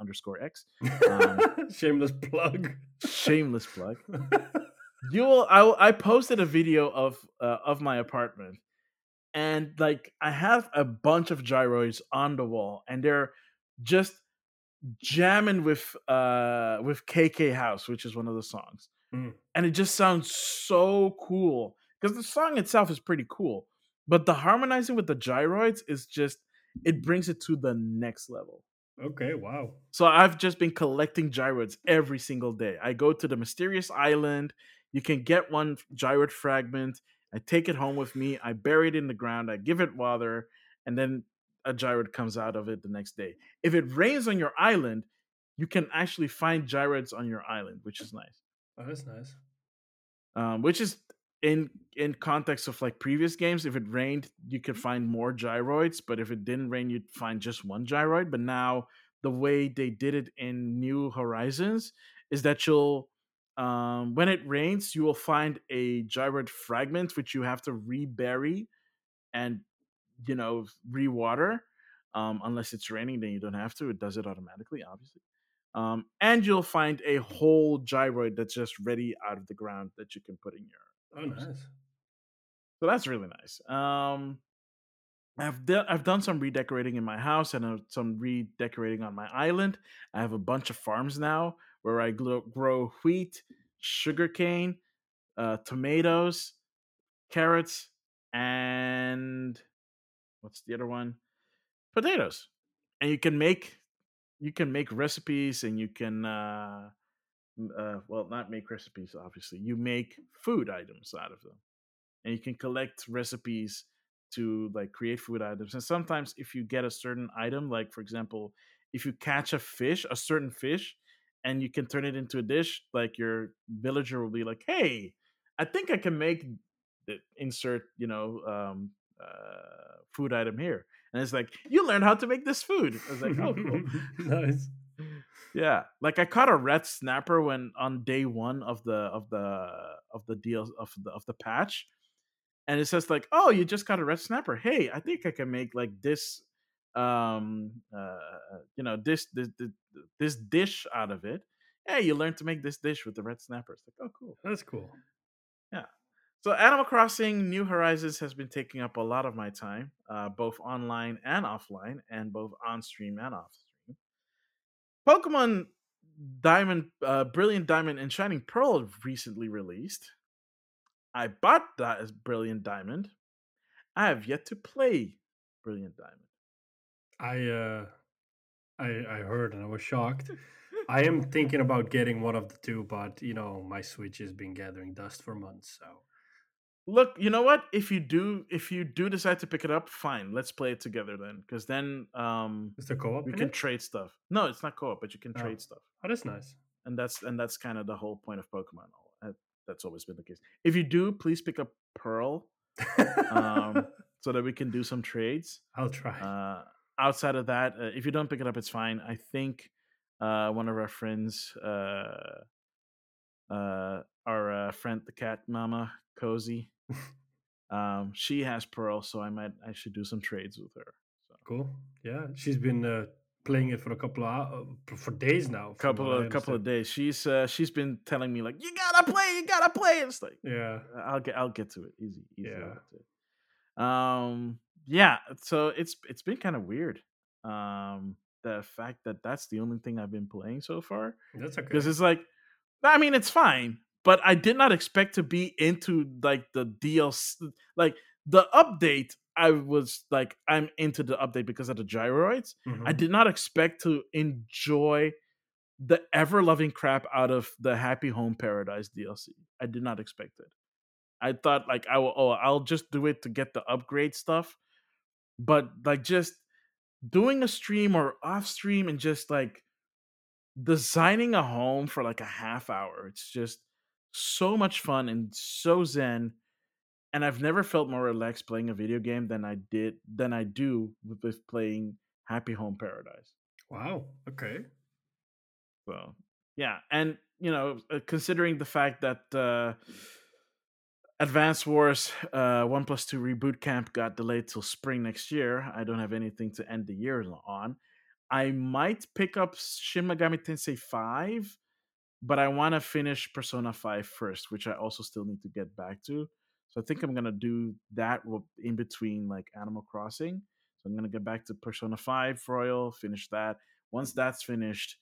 Shameless plug. I posted a video of my apartment, and like I have a bunch of gyroids on the wall, and they're just jamming with KK House, which is one of the songs. Mm. And it just sounds so cool because the song itself is pretty cool, but the harmonizing with the gyroids is just, it brings it to the next level. Okay, wow. So I've just been collecting gyroids every single day. I go to the mysterious island. You can get one gyroid fragment. I take it home with me. I bury it in the ground. I give it water. And then a gyroid comes out of it the next day. If it rains on your island, you can actually find gyroids on your island, which is nice. Oh, that's nice. Which is in context of like previous games, if it rained, you could find more gyroids. But if it didn't rain, you'd find just one gyroid. But now the way they did it in New Horizons is that you'll, when it rains, you will find a gyroid fragment, which you have to rebury and, you know, rewater. Unless it's raining, then you don't have to. It does it automatically, obviously. And you'll find a whole gyroid that's just ready out of the ground that you can put in your. Oh, nice. So that's really nice. I've done some redecorating in my house and some redecorating on my island. I have a bunch of farms now where I grow wheat, sugarcane, tomatoes, carrots, and what's the other one? Potatoes. And you can make recipes, and you can not make recipes, obviously. You make food items out of them, and you can collect recipes to like create food items. And sometimes if you get a certain item, like for example, if you catch a certain fish, and you can turn it into a dish, like your villager will be like, "Hey, I think I can make the insert, you know, food item here." And it's like, "You learned how to make this food." I was like, "Oh, cool." Nice. Yeah, like I caught a red snapper on day one of the deal of the patch, and it says like, "Oh, you just caught a red snapper. Hey, I think I can make like this, this dish out of it. Hey, you learned to make this dish with the red snapper." It's like, "Oh, cool. That's cool." Yeah. So Animal Crossing New Horizons has been taking up a lot of my time, both online and offline, and both on stream and off stream. Pokemon Diamond, Brilliant Diamond and Shining Pearl recently released. I bought that as Brilliant Diamond. I have yet to play Brilliant Diamond. I heard and I was shocked. I am thinking about getting one of the two, but you know, my Switch has been gathering dust for months, so. Look, you know what? If you do decide to pick it up, fine. Let's play it together then, because then is there co-op? You can trade stuff. No, it's not co-op, but you can trade stuff. Oh, that's nice. And that's kind of the whole point of Pokemon. That's always been the case. If you do, please pick up Pearl, so that we can do some trades. I'll try. Outside of that, if you don't pick it up, it's fine. I think one of our friends, our friend the cat mama. Cozy. She has Pearl, so I should do some trades with her. So. Cool. Yeah, she's been playing it for a couple of for days now. Couple of days. She's been telling me like, you gotta play. It's like, yeah, I'll get to it easy. Yeah. Yeah. So it's been kind of weird. The fact that that's the only thing I've been playing so far. That's okay. Because it's like, I mean, it's fine. But I did not expect to be into like the DLC, like the update. I was like, I'm into the update because of the gyroids. Mm-hmm. I did not expect to enjoy the ever loving crap out of the Happy Home Paradise DLC. I did not expect it. I thought like I'll just do it to get the upgrade stuff. But like just doing a stream or off stream and just like designing a home for like a half hour. It's just so much fun and so zen, and I've never felt more relaxed playing a video game than I do with playing Happy Home Paradise. Wow. Okay. Well, yeah, and you know, considering the fact that Advance Wars 1+2 Reboot Camp got delayed till spring next year, I don't have anything to end the year on. I might pick up Shin Megami Tensei 5. But I want to finish Persona 5 first, which I also still need to get back to. So I think I'm going to do that in between like Animal Crossing. So I'm going to get back to Persona 5 Royal, finish that. Once that's finished,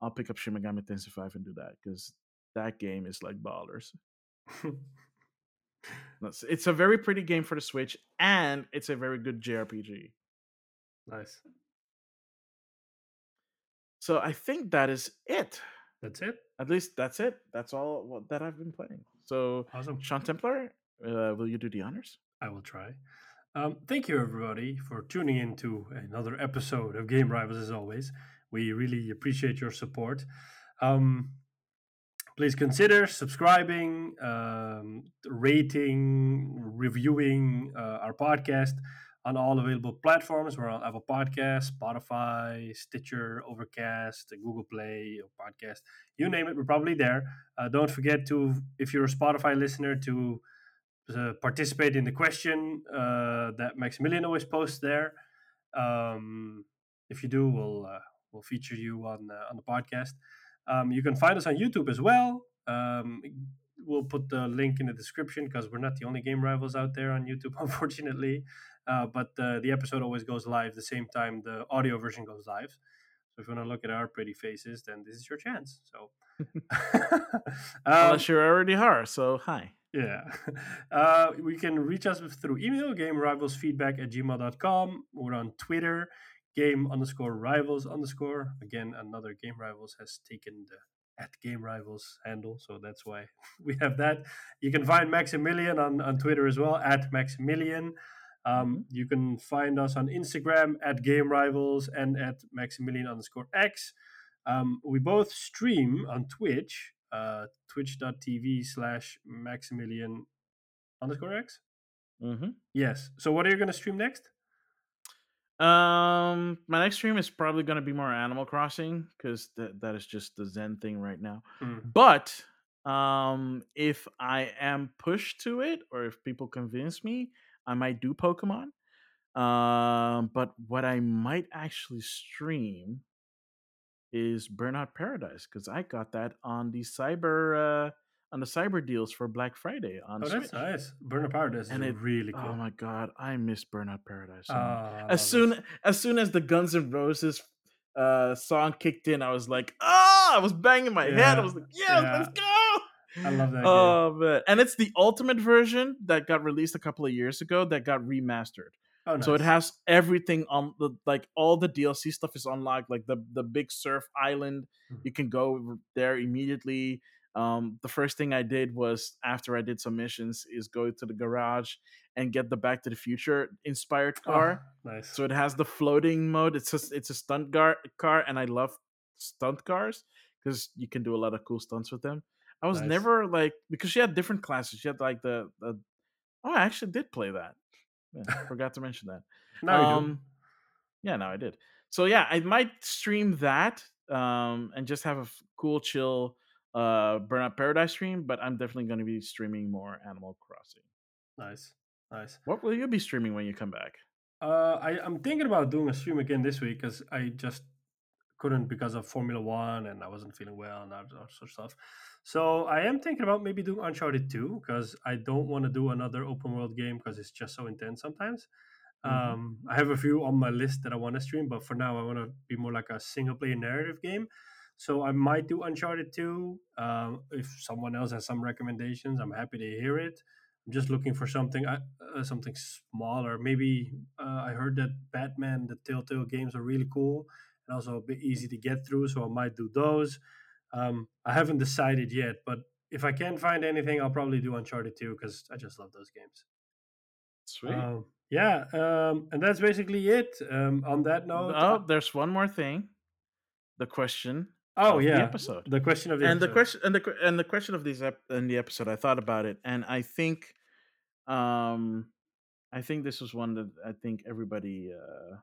I'll pick up Shin Megami Tensei 5 and do that, because that game is like ballers. It's a very pretty game for the Switch, and it's a very good JRPG. Nice. So I think that is it. That's it? At least that's it. That's all that I've been playing. So, awesome. Sean Templar, will you do the honors? I will try. Thank you, everybody, for tuning in to another episode of Game Rivals, as always. We really appreciate your support. Please consider subscribing, rating, reviewing our podcast on all available platforms. We're on Apple Podcasts, Spotify, Stitcher, Overcast, Google Play, Podcast, you name it, we're probably there. Don't forget to, if you're a Spotify listener, to participate in the question that Maximilian always posts there. If you do, we'll feature you on the podcast. You can find us on YouTube as well. We'll put the link in the description, because we're not the only Game Rivals out there on YouTube, unfortunately. But the episode always goes live the same time the audio version goes live. So if you want to look at our pretty faces, then this is your chance. So unless you already are, so hi. Yeah. We can reach us through email, gamerivalsfeedback@gmail.com. We're on Twitter. Game_Rivals_ Again, another Game Rivals has taken the @GameRivals handle, so that's why we have that. You can find Maximilian on Twitter as well, @Maximilian. You can find us on Instagram, @GameRivals and @Maximilian_X. We both stream on Twitch, twitch.tv/Maximilian_X. Mm-hmm. Yes. So what are you going to stream next? My next stream is probably going to be more Animal Crossing, because that is just the Zen thing right now. But if I am pushed to it, or if people convince me, I might do Pokemon. But what I might actually stream is Burnout Paradise, because I got that on the cyber deals for Black Friday on Switch. That's nice. Burnout Paradise is really cool. Oh my god, I miss Burnout Paradise. As soon as the Guns N' Roses song kicked in, I was like, I was banging my head. I was like, yes, let's go. I love that. Oh man, and it's the ultimate version that got released a couple of years ago that got remastered. Oh, nice. So it has everything on all the DLC stuff is unlocked, like the big surf island. You can go there immediately. The first thing I did was, after I did some missions, is go to the garage and get the Back to the Future inspired car. Oh, nice. So it has the floating mode. It's a stunt car, and I love stunt cars because you can do a lot of cool stunts with them. I was never because she had different classes. She had like the I actually did play that. Yeah, forgot to mention that. I did. So yeah, I might stream that and just have a cool chill Burnout Paradise stream, but I'm definitely going to be streaming more Animal Crossing. Nice. What will you be streaming when you come back? I'm thinking about doing a stream again this week, because I just couldn't because of Formula One, and I wasn't feeling well and all sorts of stuff. So I am thinking about maybe doing Uncharted 2, because I don't want to do another open world game because it's just so intense sometimes. Mm-hmm. I have a few on my list that I want to stream, but for now I want to be more like a single player narrative game. So I might do Uncharted 2. If someone else has some recommendations, I'm happy to hear it. I'm just looking for something smaller. Maybe I heard that Batman, the Telltale games, are really cool and also a bit easy to get through, so I might do those. I haven't decided yet, but if I can't find anything, I'll probably do Uncharted 2 because I just love those games. Sweet. And that's basically it. On that note... Oh, there's one more thing. The question... Oh yeah, the episode. The question of the episode. The question of these in the episode. I thought about it, and I think this was one that I think everybody.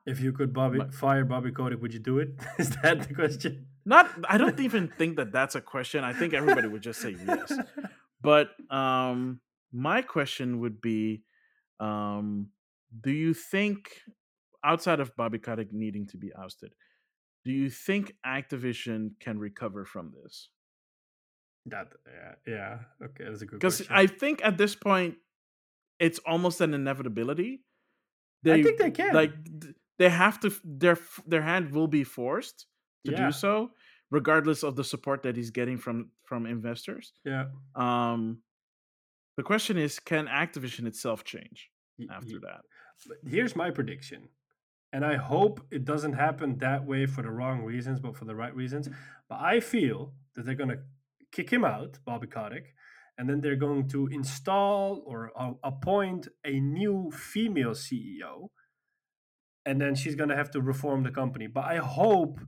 If you could fire Bobby Kotick, would you do it? Is that the question? I don't even think that's a question. I think everybody would just say yes. But my question would be, do you think, outside of Bobby Kotick needing to be ousted, do you think Activision can recover from this? Okay, that's a good question. Because I think at this point, it's almost an inevitability. I think they can. Like they have to, their hand will be forced to do so, regardless of the support that he's getting from investors. Yeah. The question is, can Activision itself change after that? But here's my prediction. And I hope it doesn't happen that way for the wrong reasons, but for the right reasons. But I feel that they're going to kick him out, Bobby Kotick, and then they're going to install or appoint a new female CEO. And then she's going to have to reform the company. But I hope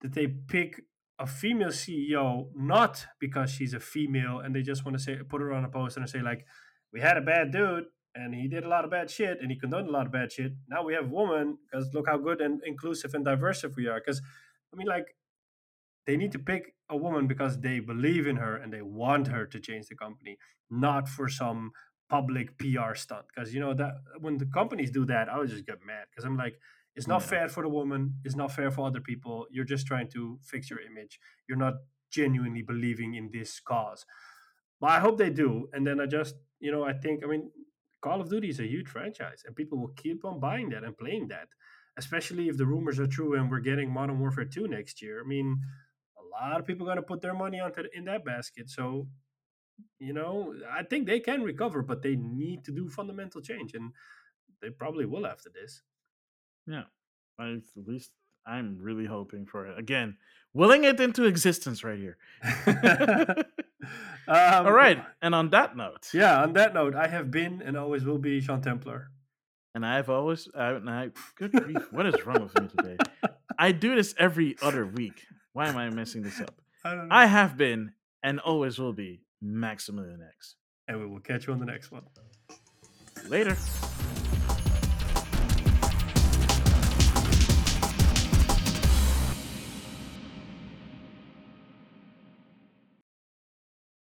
that they pick a female CEO, not because she's a female and they just want to say, put her on a poster and say, like, we had a bad dude and he did a lot of bad shit and he condoned a lot of bad shit. Now we have a woman because look how good and inclusive and diverse we are. Because, I mean, like, they need to pick a woman because they believe in her and they want her to change the company, not for some public PR stunt. Because, you know, that when the companies do that, I would just get mad because I'm like, it's not fair for the woman. It's not fair for other people. You're just trying to fix your image. You're not genuinely believing in this cause. But I hope they do. And then I just, you know, I think, I mean, Call of Duty is a huge franchise and people will keep on buying that and playing that, especially if the rumors are true and we're getting Modern Warfare 2 next year. I mean, a lot of people are going to put their money in that basket. So, you know, I think they can recover, but they need to do fundamental change. And they probably will after this. Yeah, at least I'm really hoping for it. Again, willing it into existence right here. All right, and on that note. Yeah, on that note, I have been and always will be Sean Templar. And I've always... good grief, what is wrong with me today? I do this every other week. Why am I messing this up? I don't know. I have been and always will be MaximilianX. And we will catch you on the next one. Later.